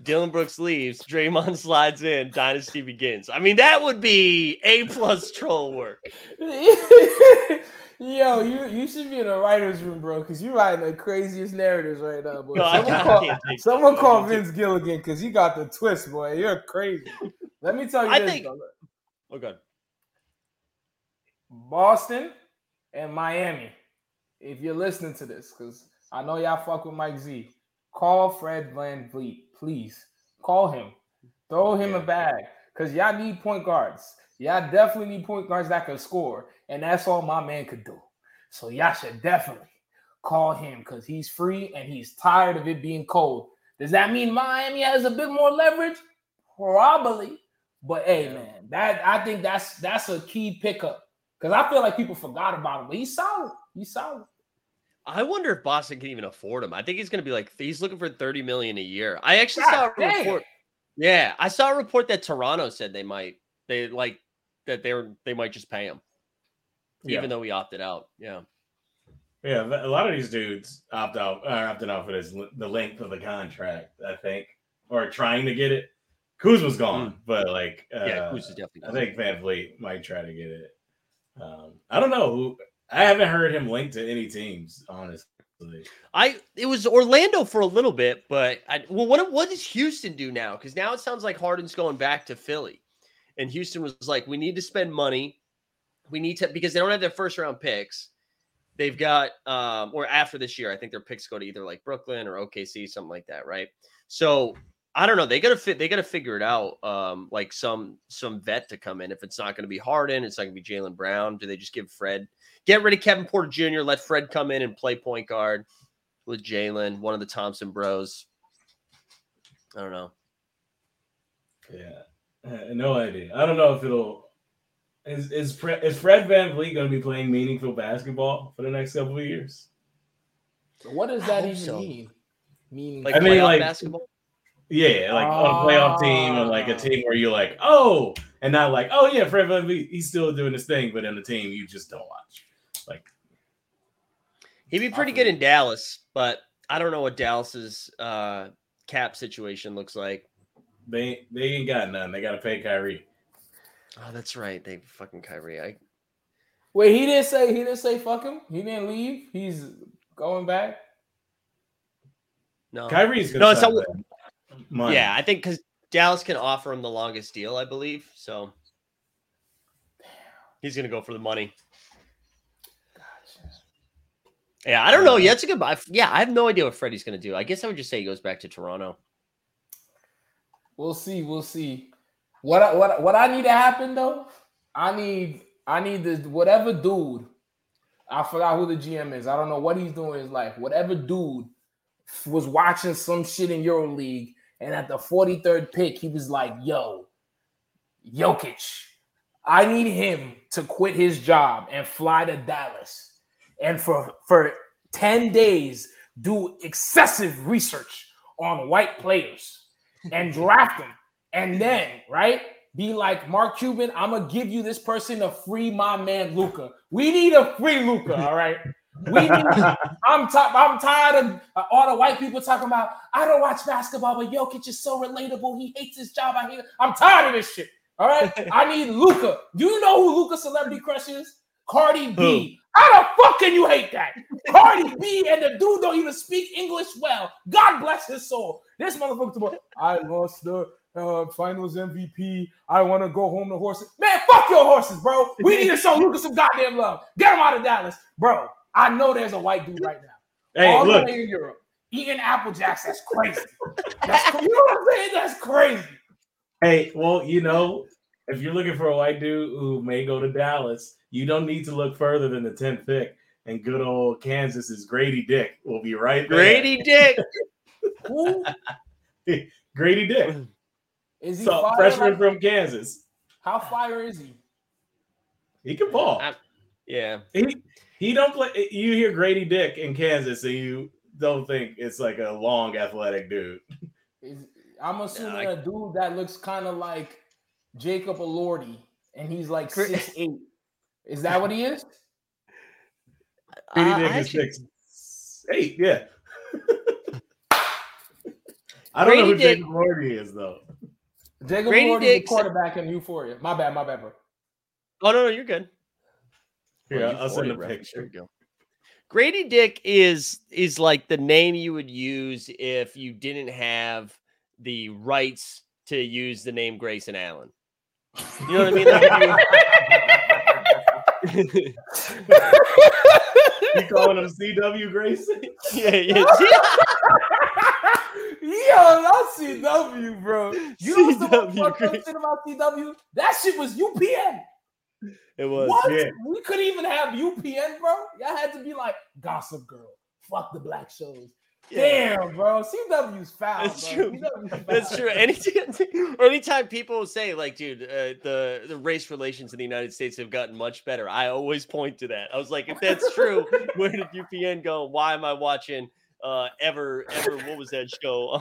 Dylan Brooks leaves. Draymond slides in. Dynasty begins. I mean, that would be A-plus troll work. Yo, you, you should be in a writer's room, bro, because you're writing the craziest narratives right now, boy. No, someone call, someone call Vince Gilligan because you got the twist, boy. You're crazy. Let me tell you I this, think... brother. Oh, God. Boston and Miami. If you're listening to this, because I know y'all fuck with Mike Z, call Fred VanVleet, please. Call him. Throw him yeah. a bag, because y'all need point guards. Y'all definitely need point guards that can score, and that's all my man could do. So y'all should definitely call him, because he's free and he's tired of it being cold. Does that mean Miami has a bit more leverage? Probably. But, hey, man, that I think that's that's a key pickup, because I feel like people forgot about him, but he's solid. He's solid. I wonder if Boston can even afford him. I think he's going to be like he's looking for thirty million dollars a year. I actually God, saw a dang. report. Yeah, I saw a report that Toronto said they might they like that they were they might just pay him, yeah. even though he opted out. Yeah, yeah. A lot of these dudes opt out or opted out for this the length of the contract, I think, or trying to get it. Kuzma's gone, mm. but like uh, yeah, Kuzma's definitely gone. I think VanVleet might try to get it. Um, I don't know who. I haven't heard him linked to any teams, honestly. I it was Orlando for a little bit, but I, well, what what does Houston do now? Because now it sounds like Harden's going back to Philly, and Houston was like, we need to spend money, we need to because they don't have their first round picks. They've got um, or after this year, I think their picks go to either like Brooklyn or O K C, something like that, right? So I don't know. They gotta fit. They gotta figure it out. Um, like some some vet to come in. If it's not gonna be Harden, it's not gonna be Jaylen Brown. Do they just give Fred? Get rid of Kevin Porter Junior Let Fred come in and play point guard with Jaylen, one of the Thompson bros. I don't know. Yeah, no idea. I don't know if it'll. Is is Fred, is Fred VanVleet going to be playing meaningful basketball for the next couple of years? What does that even so. mean? Mean like I mean, playoff like, basketball? Yeah, like uh, on a playoff team or like a team where you're like, oh, and not like, oh yeah, Fred VanVleet, he's still doing his thing, but in the team you just don't watch. Like he'd be pretty good in Dallas, but I don't know what Dallas's uh, cap situation looks like. They they ain't got none. They got to pay Kyrie. Oh, that's right. They fucking Kyrie. I... Wait, he didn't say he didn't say fuck him. He didn't leave. He's going back. No, Kyrie's gonna. No, it's not... Yeah, I think because Dallas can offer him the longest deal, I believe. So he's gonna go for the money. Gosh. Yeah, I don't know. Yeah, it's a good buy. Yeah, I have no idea what Freddie's gonna do. I guess I would just say he goes back to Toronto. We'll see. We'll see. What I, what what I need to happen though, I need I need the whatever dude. I forgot who the G M is. I don't know what he's doing in his life. Whatever dude was watching some shit in EuroLeague, and at the forty-third pick, he was like, "Yo, Jokic, I need him to quit his job and fly to Dallas, and for for ten days do excessive research on white players and draft them." And then, right, be like, Mark Cuban, I'm going to give you this person to free my man, Luka. We need a free Luka, all right? We need, I'm, t- I'm tired of uh, all the white people talking about, I don't watch basketball, but Jokic is so relatable. He hates his job. I hate it. I'm tired of this shit, all right? I need Luka. You know who Luka's celebrity crush is? Cardi B. Ooh. How the fuck can you hate that? Cardi B and the dude don't even speak English well. God bless his soul. This motherfucker, I lost the... Uh, finals M V P. I want to go home to horses. Man, fuck your horses, bro. We need to show Luka some goddamn love. Get him out of Dallas, bro. I know there's a white dude right now. Hey, all look. The way in Europe, eating apple jacks. That's crazy. That's, you know what I'm saying? That's crazy. Hey, well, you know, if you're looking for a white dude who may go to Dallas, you don't need to look further than the tenth pick. And good old Kansas's Grady Dick will be right there. Grady Dick. Who? Grady Dick. Is he so, freshman like, from Kansas? How fire is he? He can ball. I, yeah. He he don't play. You hear Grady Dick in Kansas, and you don't think it's like a long, athletic dude. Is, I'm assuming yeah, I, a dude that looks kind of like Jacob Elordi, and he's like six foot eight. Is that what he is? Grady uh, Dick I is actually... six foot eight, yeah. I don't Grady know who Dick. Jacob Elordi is, though. Jacob Elordi is the quarterback in Euphoria. My bad, my bad, bro. Oh, no, no, you're good. Yeah, well, I'll send a picture. There you go. Grady Dick is is like the name you would use if you didn't have the rights to use the name Grayson Allen. You know what I mean? You calling him C W Grayson? Yeah, yeah. Yo, not C W, bro. You know what's the fucked up shit about C W? That shit was U P N. It was. What? Yeah. We couldn't even have U P N, bro. Y'all had to be like, Gossip Girl. Fuck the black shows. Yeah. Damn, bro. C W's foul. That's bro. True. Foul. That's true. Anytime, anytime people say, like, dude, uh, the, the race relations in the United States have gotten much better, I always point to that. I was like, if that's true, where did U P N go? Why am I watching... Uh, ever, ever, what was that show?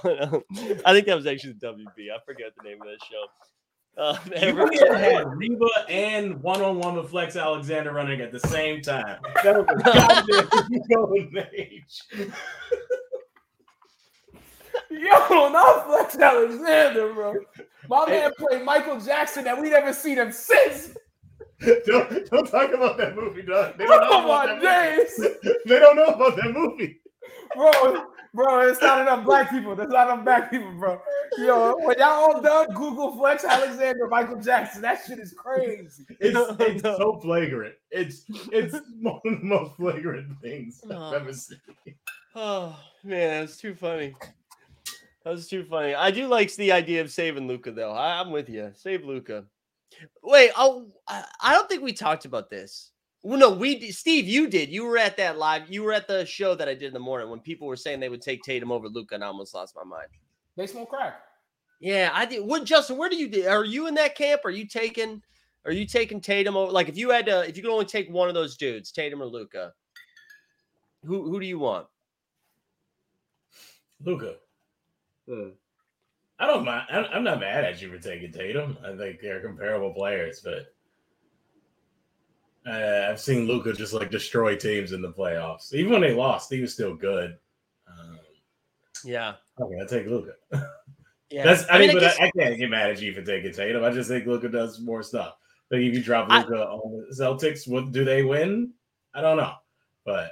I think that was actually the W B. I forget the name of that show. Uh, ever you had Reba and one-on-one with Flex Alexander running at the same time. That was a goddamn golden age. Yo, not Flex Alexander, bro. My man played Michael Jackson, and we never seen him since. Don't, don't talk about that movie, dog. They don't know oh, about that movie. They don't know about that movie. Bro, bro, it's not enough black people. There's not enough black people, bro. Yo, when y'all all done, Google Flex Alexander, Michael Jackson. That shit is crazy. It's, it's so flagrant. It's it's one of the most flagrant things I've oh. ever seen. Oh man, that was too funny. That was too funny. I do like the idea of saving Luka, though. I, I'm with you. Save Luka. Wait, I'll, I don't think we talked about this. Well, no, we Steve, you did. You were at that live. You were at the show that I did in the morning when people were saying they would take Tatum over Luka, and I almost lost my mind. They smoke crack. Yeah, I did. What, Justin? Where do you are you in that camp? Are you taking? Are you taking Tatum over? Like, if you had to, if you could only take one of those dudes, Tatum or Luka, who who do you want? Luka. Hmm. I don't mind. I'm not mad at you for taking Tatum. I think they're comparable players, but uh, I've seen Luka just like destroy teams in the playoffs. Even when they lost, he was still good. Um, yeah. Okay, I take Luka. Yeah. That's, I, I mean, mean I, but guess, I, I can't get mad at you for taking Tatum. I just think Luka does more stuff. Like if you drop Luka on the Celtics, what do they win? I don't know, but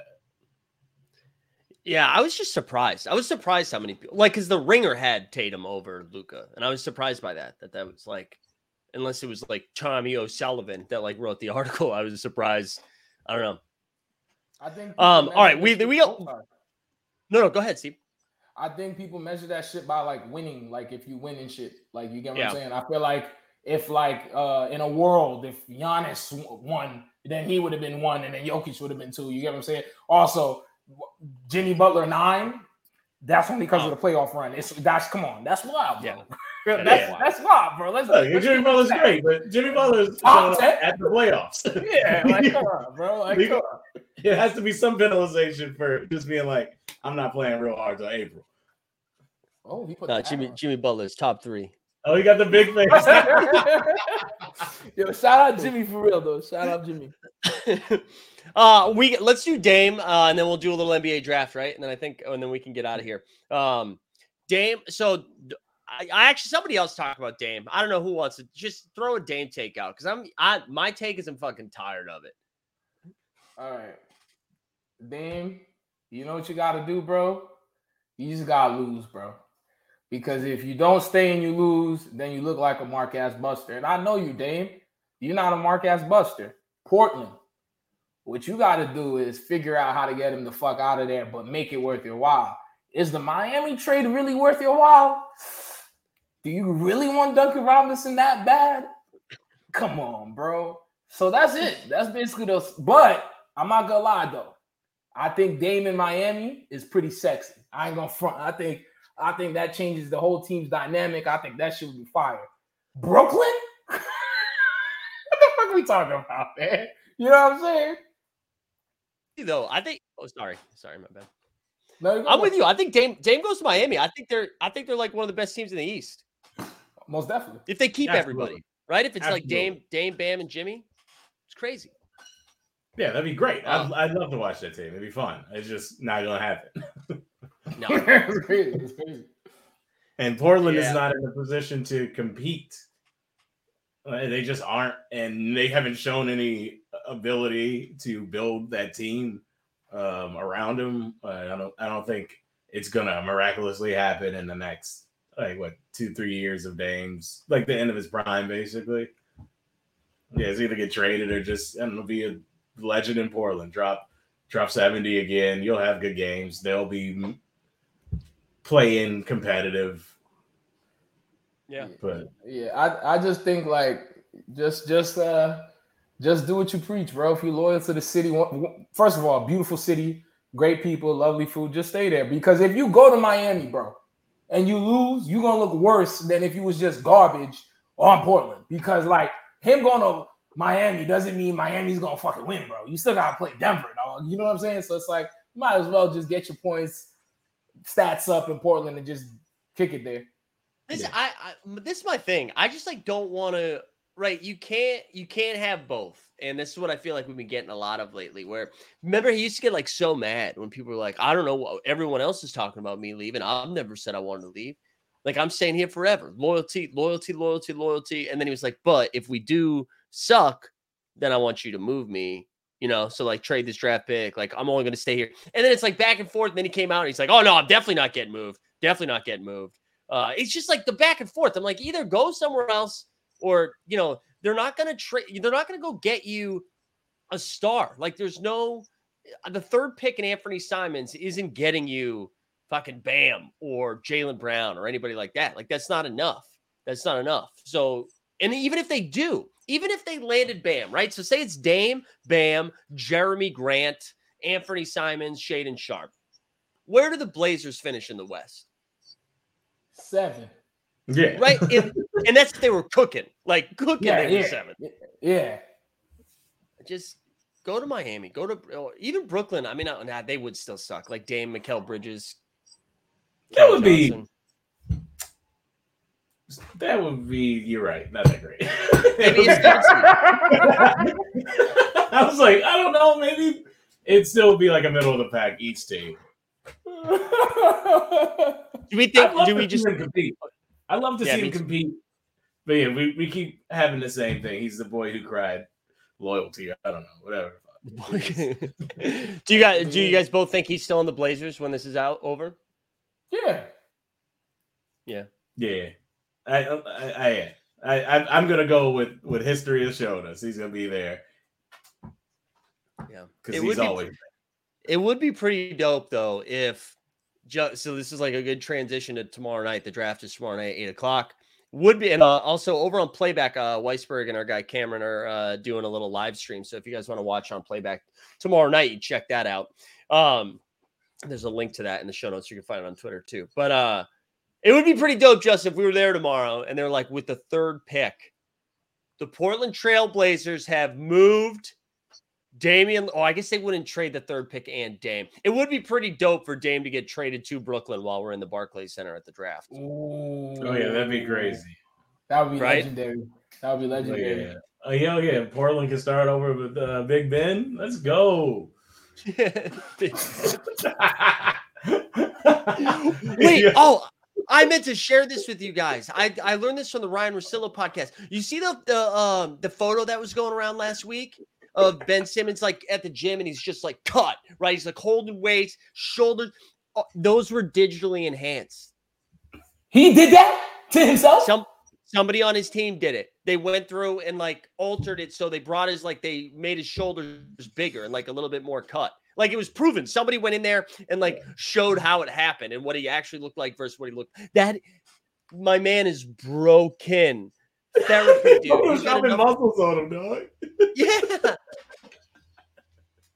yeah, I was just surprised. I was surprised how many people like because the Ringer had Tatum over Luka, and I was surprised by that. That that was like, unless it was like Tommy O'Sullivan that like wrote the article. I was surprised. I don't know. I think. Um. All right. We we. No. No. Go ahead, Steve. I think people measure that shit by like winning, like if you win and shit, like you get what yeah. I'm saying. I feel like if like uh, in a world, if Giannis won, then he would have been one, and then Jokic would have been two. You get what I'm saying? Also, Jimmy Butler nine. That's only because oh. of the playoff run. It's that's come on, that's wild, bro. Yeah. that's, wild. that's wild, bro. Let's, Look, let's Jimmy Butler's that. great, but Jimmy Butler's oh, at the playoffs. Yeah, like come on, bro. Like come on. It has to be some penalization for just being like, I'm not playing real hard till April. Oh, he put no, Jimmy, Jimmy Butler's top three. Oh, he got the big face. Yo, shout out Jimmy for real, though. Shout out Jimmy. uh, we let's do Dame, uh, and then we'll do a little N B A draft, right? And then I think, oh, and then we can get out of here. Um, Dame. So I, I actually somebody else talked about Dame. I don't know who wants to just throw a Dame take out because I'm I my take is I'm fucking tired of it. All right, Dame. You know what you got to do, bro? You just got to lose, bro. Because if you don't stay and you lose, then you look like a Mark-ass buster. And I know you, Dame. You're not a Mark-ass buster. Portland, what you got to do is figure out how to get him the fuck out of there, but make it worth your while. Is the Miami trade really worth your while? Do you really want Duncan Robinson that bad? Come on, bro. So that's it. That's basically the – but I'm not going to lie, though. I think Dame in Miami is pretty sexy. I ain't gonna front. I think I think that changes the whole team's dynamic. I think that shit would be fire. Brooklyn? What the fuck are we talking about, man? You know what I'm saying? Though I think. Oh, sorry, sorry, my bad. No, I'm with you. I think Dame Dame goes to Miami. I think they're I think they're like one of the best teams in the East. Most definitely. If they keep Absolutely. everybody, right? If it's Absolutely. like Dame, Dame, Bam, and Jimmy, it's crazy. Yeah, that'd be great. Um, I'd, I'd love to watch that team. It'd be fun. It's just not going to happen. No. It's crazy. It's crazy. And Portland yeah. is not in a position to compete. They just aren't. And they haven't shown any ability to build that team um, around them. I don't, I don't think it's going to miraculously happen in the next, like, what, two, three years of Dame's, like the end of his prime, basically. Yeah, it's either get traded or just, I don't know, be a legend in Portland. Drop drop seventy again. You'll have good games. They'll be playing competitive. Yeah. But yeah, I, I just think like just just uh just do what you preach, bro. If you're loyal to the city, first of all, beautiful city, great people, lovely food, just stay there. Because if you go to Miami, bro, and you lose, you're gonna look worse than if you was just garbage on Portland. Because like him going to Miami doesn't mean Miami's gonna fucking win, bro. You still gotta play Denver, dog. You know what I'm saying? So it's like, might as well just get your points, stats up in Portland, and just kick it there. This yeah. I, I this is my thing. I just like don't want to. Right? You can't you can't have both. And this is what I feel like we've been getting a lot of lately. Where remember he used to get like so mad when people were like, I don't know what everyone else is talking about me leaving. I've never said I wanted to leave. Like I'm staying here forever. Loyalty, loyalty, loyalty, loyalty. And then he was like, but if we do suck, then I want you to move me, you know, so like trade this draft pick, like I'm only going to stay here. And then it's like back and forth. And then he came out and he's like, oh no, I'm definitely not getting moved. Definitely not getting moved. Uh, it's just like the back and forth. I'm like, either go somewhere else or, you know, they're not going to trade. They're not going to go get you a star. Like there's no, the third pick in Anthony Simons isn't getting you fucking Bam or Jaylen Brown or anybody like that. Like that's not enough. That's not enough. So, and even if they do, even if they landed Bam, right? So say it's Dame, Bam, Jeremy Grant, Anthony Simons, Shaedon Sharpe. Where do the Blazers finish in the West? Seven. Yeah. Right? And, and that's what they were cooking. Like, cooking yeah, they were yeah. seven. Yeah. Just go to Miami. Go to – even Brooklyn. I mean, nah, they would still suck. Like Dame, Mikal Bridges. That would Johnson. be – That would be, you're right, not that great. Maybe it's I was like, I don't know, maybe it'd still be like a middle of the pack each team. Do we think, do we just compete? I love to yeah, see him compete. Too. But yeah, we, we keep having the same thing. He's the boy who cried loyalty. I don't know, whatever. do you guys do you guys both think he's still in the Blazers when this is out over? Yeah. Yeah. Yeah. I I I, I I'm gonna go with what history has shown us. He's gonna be there. Yeah, because he's always. Be, it would be pretty dope though if, ju- so this is like a good transition to tomorrow night. The draft is tomorrow night, eight o'clock. Would be and uh, also over on Playback, uh, Weisberg and our guy Cameron are uh, doing a little live stream. So if you guys want to watch on Playback tomorrow night, you check that out. Um, there's a link to that in the show notes. You can find it on Twitter too. But uh. It would be pretty dope, Justin, if we were there tomorrow and they're like, with the third pick, the Portland Trail Blazers have moved Damian. Oh, I guess they wouldn't trade the third pick and Dame. It would be pretty dope for Dame to get traded to Brooklyn while we're in the Barclays Center at the draft. Ooh. Oh, yeah, that'd be crazy. That would be right? legendary. That would be legendary. Oh, yeah, oh, yeah. Portland can start over with uh, Big Ben. Let's go. Wait, oh. I meant to share this with you guys. I, I learned this from the Ryan Russillo podcast. You see the the um the photo that was going around last week of Ben Simmons like at the gym and he's just like cut, right? He's like holding weights, shoulders. Oh, those were digitally enhanced. He did that to himself? Some somebody on his team did it. They went through and like altered it so they brought his like they made his shoulders bigger and like a little bit more cut. Like, it was proven. Somebody went in there and, like, showed how it happened and what he actually looked like versus what he looked like. That, my man is broken. Therapy, dude. He's got enough muscles on him, dog. Yeah.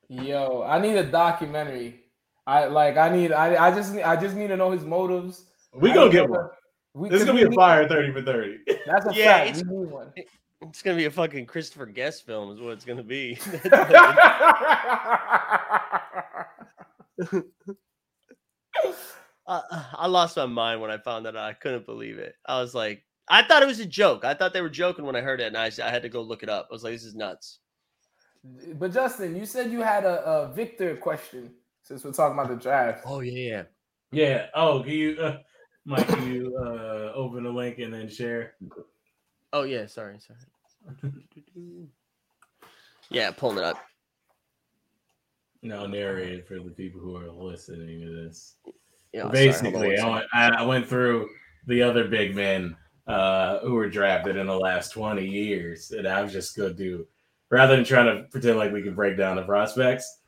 Yo, I need a documentary. I, like, I need, I, I just need, I just need to know his motives. We going to get one. We, this is going to be a fire thirty for thirty. That's a yeah, fact. We need one. It, It's going to be a fucking Christopher Guest film is what it's going to be. uh, I lost my mind when I found that out. I couldn't believe it. I was like, I thought it was a joke. I thought they were joking when I heard it, and I, I had to go look it up. I was like, this is nuts. But, Justin, you said you had a, a Victor question since we're talking about the draft. Oh, yeah. Yeah. Oh, can you, uh, Mike, can you uh, open the link and then share? Oh, yeah. Sorry. Sorry. Yeah, pulling it up. No, narrated for the people who are listening to this. Yeah, basically, sorry, I, went, I went through the other big men uh, who were drafted in the last twenty years, and I was just going to do, rather than trying to pretend like we can break down the prospects,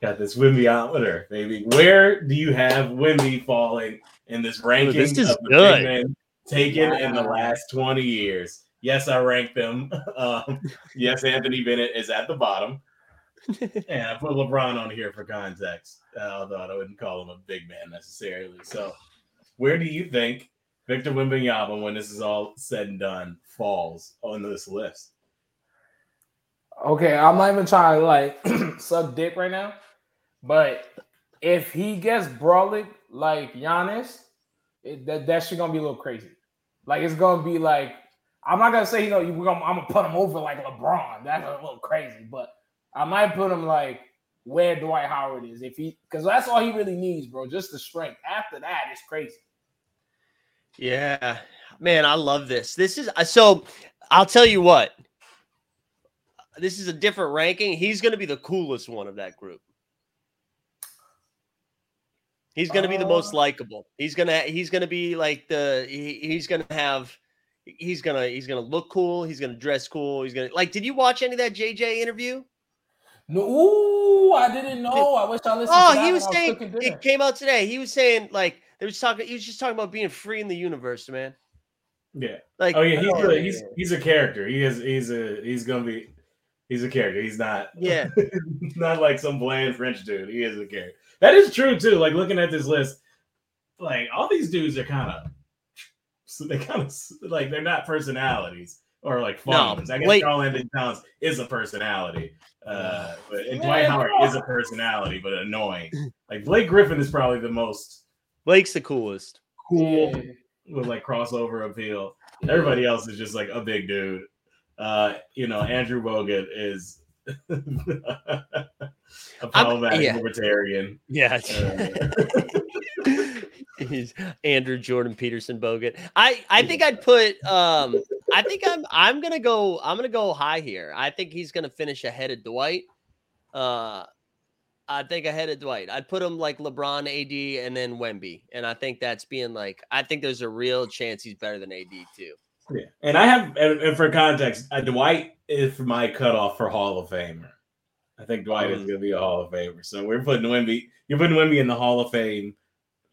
got this Wembyometer, baby. Where do you have Wemby falling in this ranking? Ooh, this is of the good. Big men taken wow. in the last twenty years? Yes, I ranked them. Um, yes, Anthony Bennett is at the bottom. And I put LeBron on here for context, uh, although I wouldn't call him a big man necessarily. So where do you think Victor Wembanyama, when this is all said and done, falls on this list? Okay, I'm not even trying to, like, suck dick right now. But if he gets brolic like Giannis, it, that, that shit going to be a little crazy. Like, it's going to be like – I'm not going to say, you know, we're gonna, I'm going to put him over like LeBron. That's a little crazy, but – I might put him like where Dwight Howard is, if he, because that's all he really needs, bro. Just the strength. After that, it's crazy. Yeah, man, I love this. This is so. I'll tell you what. This is a different ranking. He's going to be the coolest one of that group. He's going to be the most likable. He's gonna. He's going to be like the. He, he's going to have. He's gonna. He's gonna look cool. He's going to dress cool. He's gonna like. Did you watch any of that J J interview? No, ooh, I didn't know. I wish I listened oh, to that. Oh, he was saying, was it came out today. He was saying, like, they was talking, he was just talking about being free in the universe, man. Yeah. Like, oh, yeah, he's oh, a, he's, he's a character. He is, he's a, he's going to be, he's a character. He's not, yeah, not like some bland French dude. He is a character. That is true, too. Like, looking at this list, like, all these dudes are kind of so they kind of like they're not personalities or like followers. No, I guess wait. Karl Anthony Towns is a personality, uh, but and Dwight Howard is a personality, but annoying. Like Blake Griffin is probably the most. Blake's the coolest. Cool with like crossover appeal. Everybody else is just like a big dude. Uh, you know, Andrew Bogut is a problematic yeah. libertarian. Yeah. Uh, He's Andrew Jordan Peterson Bogut. I, I think I'd put um I think I'm I'm gonna go I'm gonna go high here. I think he's gonna finish ahead of Dwight. Uh I think ahead of Dwight. I'd put him like LeBron, A D, and then Wemby. And I think that's being like I think there's a real chance he's better than A D too. Yeah. And I have and, and for context, uh, Dwight is my cutoff for Hall of Famer. I think Dwight mm-hmm. is gonna be a Hall of Famer. So we're putting Wemby, you're putting Wemby in the Hall of Fame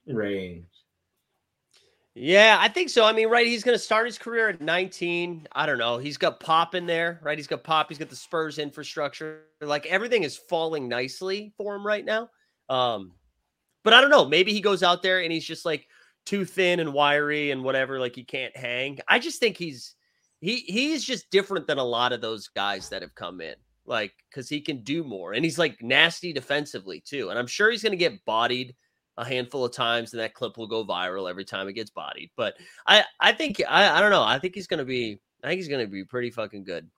range. Yeah, I think so. I mean, right, he's going to start his career at nineteen. I don't know. He's got Pop in there, right? He's got Pop. He's got the Spurs infrastructure. Like, everything is falling nicely for him right now. Um, but I don't know. Maybe he goes out there and he's just, like, too thin and wiry and whatever. Like, he can't hang. I just think he's he he's just different than a lot of those guys that have come in. Like, because he can do more. And he's, like, nasty defensively, too. And I'm sure he's going to get bodied a handful of times, and that clip will go viral every time it gets bodied. But I, I think I, I don't know. I think he's gonna be. I think he's gonna be pretty fucking good.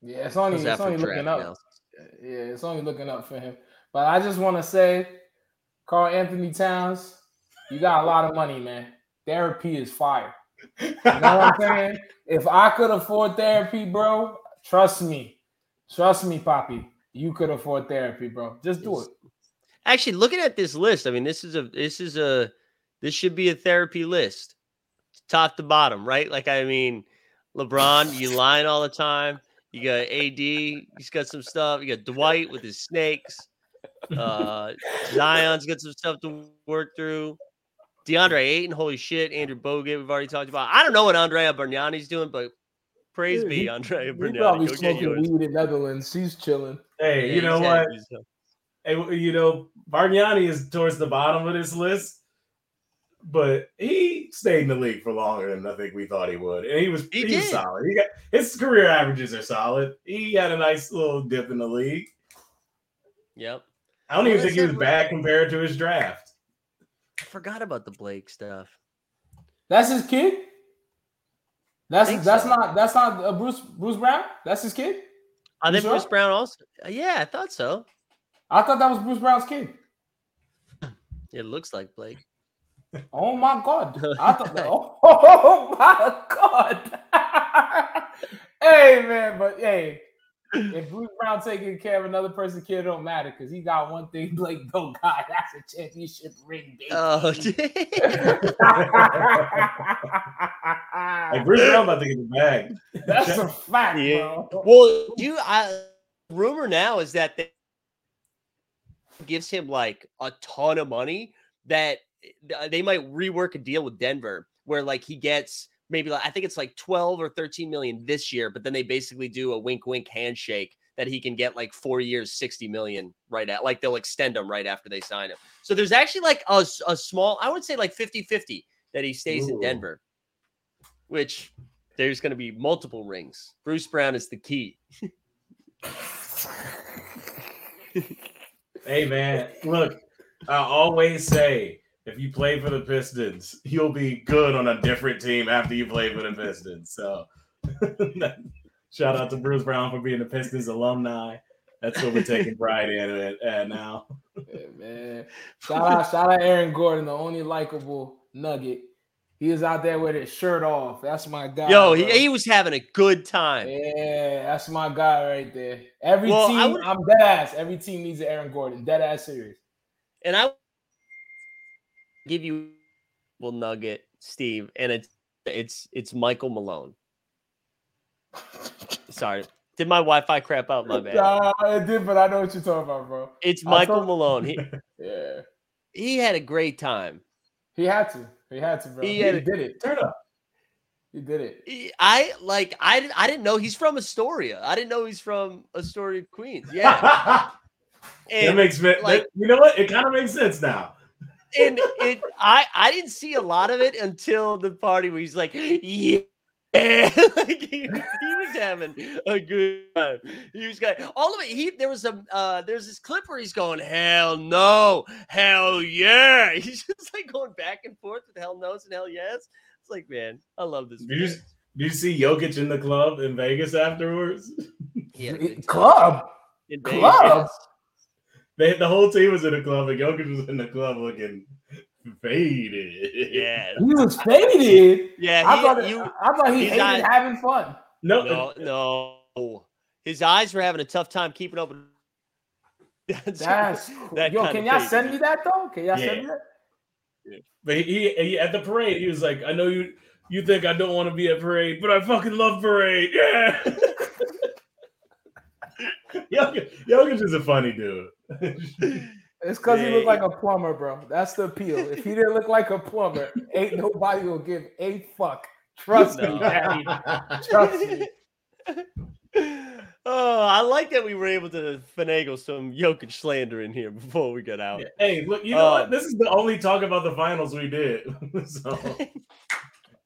Yeah, it's only, it's only looking up. Now. Yeah, it's only looking up for him. But I just want to say, Karl Anthony Towns, you got a lot of money, man. Therapy is fire. You know what I'm saying? If I could afford therapy, bro, trust me, trust me, Poppy, you could afford therapy, bro. Just do it's- it. Actually, looking at this list, I mean, this is a, this is a, this should be a therapy list, top to bottom, right? Like, I mean, LeBron, you lying all the time. You got A D, he's got some stuff. You got Dwight with his snakes. Uh, Zion's got some stuff to work through. DeAndre Ayton, holy shit. Andrew Bogut, we've already talked about. I don't know what Andrea Bargnani's doing, but praise Dude, be, he, Andrea Bargnani. He probably smoking weed in Netherlands. He's chilling. Hey, yeah, you know what? Hey, you know, Bargnani is towards the bottom of this list, but he stayed in the league for longer than I think we thought he would. And he was, he he was solid. He got, his career averages are solid. He had a nice little dip in the league. Yep. I don't well, even think he was Blake. bad compared to his draft. I forgot about the Blake stuff. That's his kid? That's that's so. not that's not uh, Bruce Bruce Brown? That's his kid? I think sure? Bruce Brown also. Yeah, I thought so. I thought that was Bruce Brown's kid. It looks like Blake. Oh, my God. I thought that. Oh, oh my God. Hey, man, but, hey, if Bruce Brown taking care of another person's kid, it don't matter because he got one thing Blake don't got. That's a championship ring, baby. Oh, hey, Bruce Brown about to get the bag. That's a fact, yeah. bro. Well, you, I, rumor now is that they gives him like a ton of money that they might rework a deal with Denver where like he gets maybe like, I think it's like twelve or thirteen million this year, but then they basically do a wink, wink handshake that he can get like four years, sixty million right at like they'll extend him right after they sign him. So there's actually like a, a small, I would say like fifty-fifty that he stays Ooh. in Denver, which there's going to be multiple rings. Bruce Brown is the key. Hey, man, look, I always say if you play for the Pistons, you'll be good on a different team after you play for the Pistons. So shout out to Bruce Brown for being a Pistons alumni. That's what we're taking pride in it at now. Hey, man. Shout out, shout out Aaron Gordon, the only likable nugget. He was out there with his shirt off. That's my guy. Yo, he, he was having a good time. Yeah, that's my guy right there. Every well, team, would, I'm dead ass. Every team needs an Aaron Gordon. Dead ass serious. And I give you well nugget, Steve, and it's it's it's Michael Malone. Sorry. Did my Wi-Fi crap out? My bad. Nah, it did, but I know what you're talking about, bro. It's Michael told- Malone. He, yeah. He had a great time. He had to. He had to, bro. He, he had, did it. Turn up. He did it. He, I like. I I didn't know he's from Astoria. I didn't know he's from Astoria, Queens. Yeah. And that makes sense. Like, you know what? It kind of makes sense now. and it, I, I didn't see a lot of it until the party where he's like, yeah. like he, he was having a good time. He was got all of it. He there was a uh, there's this clip where he's going hell no, hell yeah. He's just like going back and forth with hell no's and hell yes. It's like, man, I love this. Did you, did you see Jokic in the club in Vegas afterwards? Yeah, club in Vegas. Club. They, the whole team was in the club, and Jokic was in the club looking faded. Yeah, he was faded. Yeah, he, I thought you, I thought he hated eyes, having fun. No, no, no, his eyes were having a tough time keeping up. That's, That's that yo. Can y'all send me that though? Can y'all yeah. send me that? Yeah. But he, he at the parade, he was like, "I know you, you think I don't want to be at parade, but I fucking love parade." Yeah. Jokic, Jokic is a funny dude. It's because yeah, he looked like a plumber, bro. That's the appeal. If he didn't look like a plumber, ain't nobody will give a fuck. Trust no. me, Daddy. Trust me. Oh, I like that we were able to finagle some Jokic slander in here before we got out. Yeah. Hey, look, you know um, what? This is the only talk about the finals we did. So,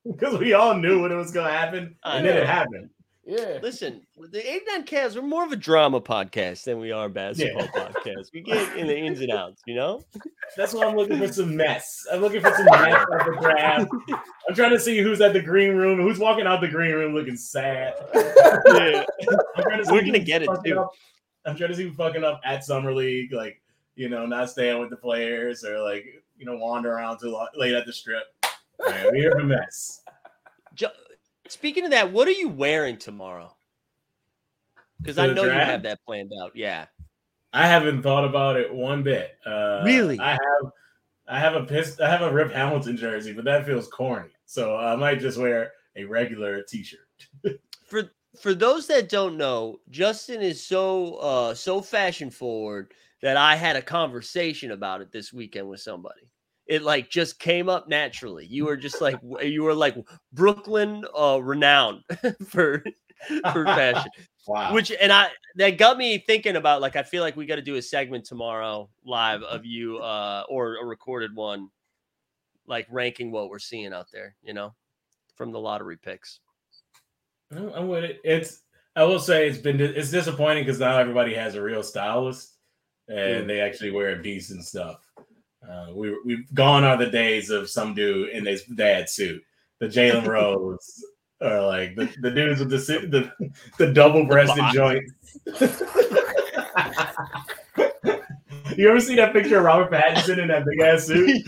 because we all knew when it was going to happen, I and know. then it happened. Yeah. Listen, the eighty-nine Cavs, we're more of a drama podcast than we are a basketball yeah. podcast. We get in the ins and outs, you know? That's why I'm looking for some mess. I'm looking for some mess at the draft. I'm trying to see who's at the green room, who's walking out the green room looking sad. Yeah. I'm trying to see we're going to get it, too. Up. I'm trying to see who fucking up at Summer League, like, you know, not staying with the players or, like, you know, wander around too long, late at the strip. Man, we're here for mess. Jo- Speaking of that, what are you wearing tomorrow? Because I know draft? you have that planned out. Yeah, I haven't thought about it one bit. Uh, really, I have, I have a piss, I have a Rip Hamilton jersey, but that feels corny. So I might just wear a regular T-shirt. for For those that don't know, Justin is so uh, so fashion forward that I had a conversation about it this weekend with somebody. It like just came up naturally. You were just like you were like Brooklyn uh, renowned for for fashion. Wow. Which and I that got me thinking about like I feel like we got to do a segment tomorrow live of you uh, or a recorded one, like ranking what we're seeing out there, you know, from the lottery picks. I'm with it. It's I will say it's been it's disappointing because now everybody has a real stylist and mm. they actually wear decent stuff. Uh, we, we've gone are the days of some dude in his dad suit, the Jalen Rose, or like the, the dudes with the the, the double-breasted the joints. You ever see that picture of Robert Pattinson in that big-ass suit?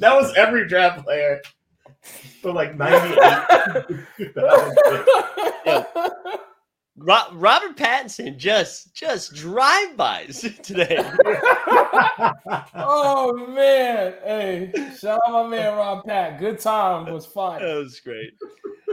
That was every draft player for like ninety-eight. Yeah. Robert Pattinson just just drive-bys today. Oh man. Hey, shout out my man Rob Pat. Good time was fun. That was great.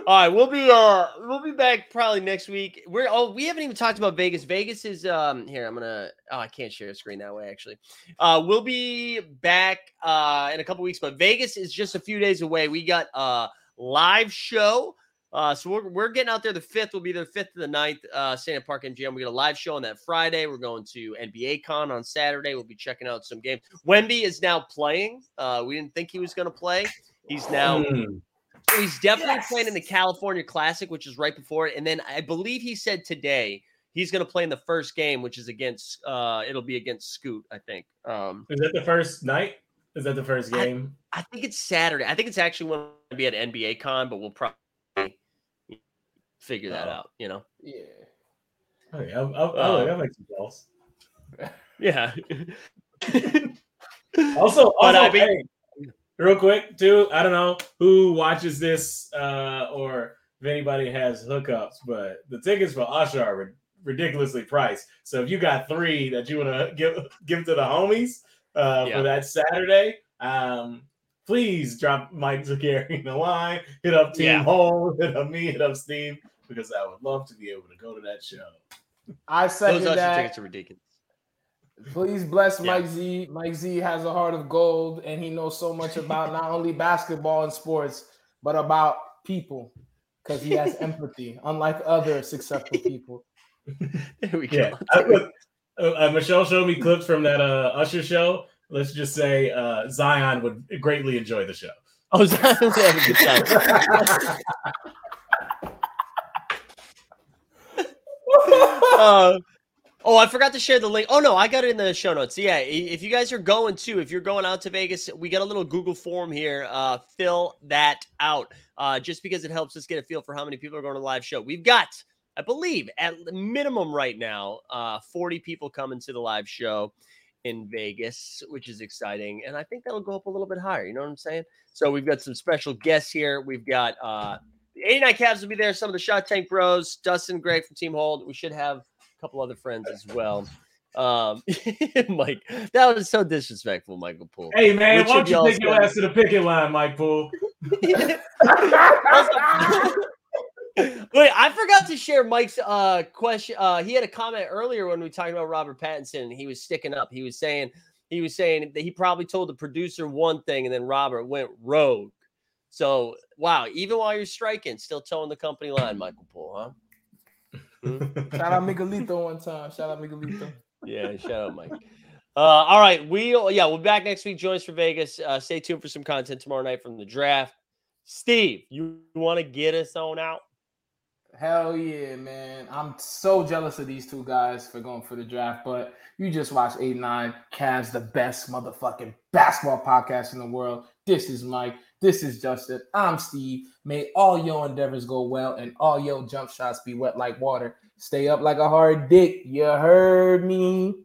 All right, we'll be uh we'll be back probably next week. We're oh we haven't even talked about Vegas. Vegas is um here. I'm gonna oh I can't share a screen that way actually. Uh we'll be back uh in a couple weeks, but Vegas is just a few days away. We got a live show. Uh, so we're, we're getting out there. The fifth will be the fifth to the ninth, uh, Santa Park M G M. We got a live show on that Friday. We're going to N B A Con on Saturday. We'll be checking out some games. Wemby is now playing. Uh, we didn't think he was going to play. He's now, mm. he's definitely yes. playing in the California Classic, which is right before it. And then I believe he said today he's going to play in the first game, which is against, uh, it'll be against Scoot, I think. Um, is that the first night? Is that the first game? I, I think it's Saturday. I think it's actually going to be at N B A Con, but we'll probably figure that oh. out, you know? Yeah. Oh, yeah. I'll, I'll, I'll, um, I'll make some calls. Yeah. also, also I mean, hey, real quick, too, I don't know who watches this uh, or if anybody has hookups, but the tickets for Usher are ri- ridiculously priced. So if you got three that you want to give give to the homies uh, yeah. for that Saturday, um, please drop Mike Zakarian the line, hit up Team yeah. Hole, hit up me, hit up Steve, because I would love to be able to go to that show. I second Those that. Those tickets are ridiculous. Please bless yeah. Mike Z. Mike Z has a heart of gold, and he knows so much about not only basketball and sports, but about people, because he has empathy, unlike other successful people. There we go. Yeah. I, uh, Michelle showed me clips from that uh, Usher show. let's just say uh, Zion would greatly enjoy the show. Oh, Zion would have a good time. uh, oh, I forgot to share the link. Oh, no, I got it in the show notes. Yeah, if you guys are going to, if you're going out to Vegas, we got a little Google form here. Uh, fill that out uh, just because it helps us get a feel for how many people are going to the live show. We've got, I believe, at minimum right now, uh, forty people coming to the live show in Vegas, which is exciting. And I think that'll go up a little bit higher. You know what I'm saying? So we've got some special guests here. We've got uh, the eighty-nine Cavs will be there. Some of the Shot Tank Bros, Dustin Gray from Team Hold. We should have a couple other friends as well. Um, Mike, that was so disrespectful, Michael Poole. Hey, man, Richard, why don't you take your ass to the picket line, Mike Poole? Wait, I forgot to share Mike's uh, question. Uh, he had a comment earlier when we were talking about Robert Pattinson, and he was sticking up. He was saying he was saying that he probably told the producer one thing, and then Robert went rogue. So, wow, even while you're striking, still towing the company line, Michael Poole, huh? Mm-hmm. Shout out Miguelito one time. Shout out Miguelito. Yeah, shout out Mike. Uh, all right, we'll yeah, we'll be back next week. Join us for Vegas. Uh, stay tuned for some content tomorrow night from the draft. Steve, you want to get us on out? Hell yeah, man. I'm so jealous of these two guys for going for the draft, but you just watched eighty-nine Cavs, the best motherfucking basketball podcast in the world. This is Mike. This is Justin. I'm Steve. May all your endeavors go well and all your jump shots be wet like water. Stay up like a hard dick. You heard me.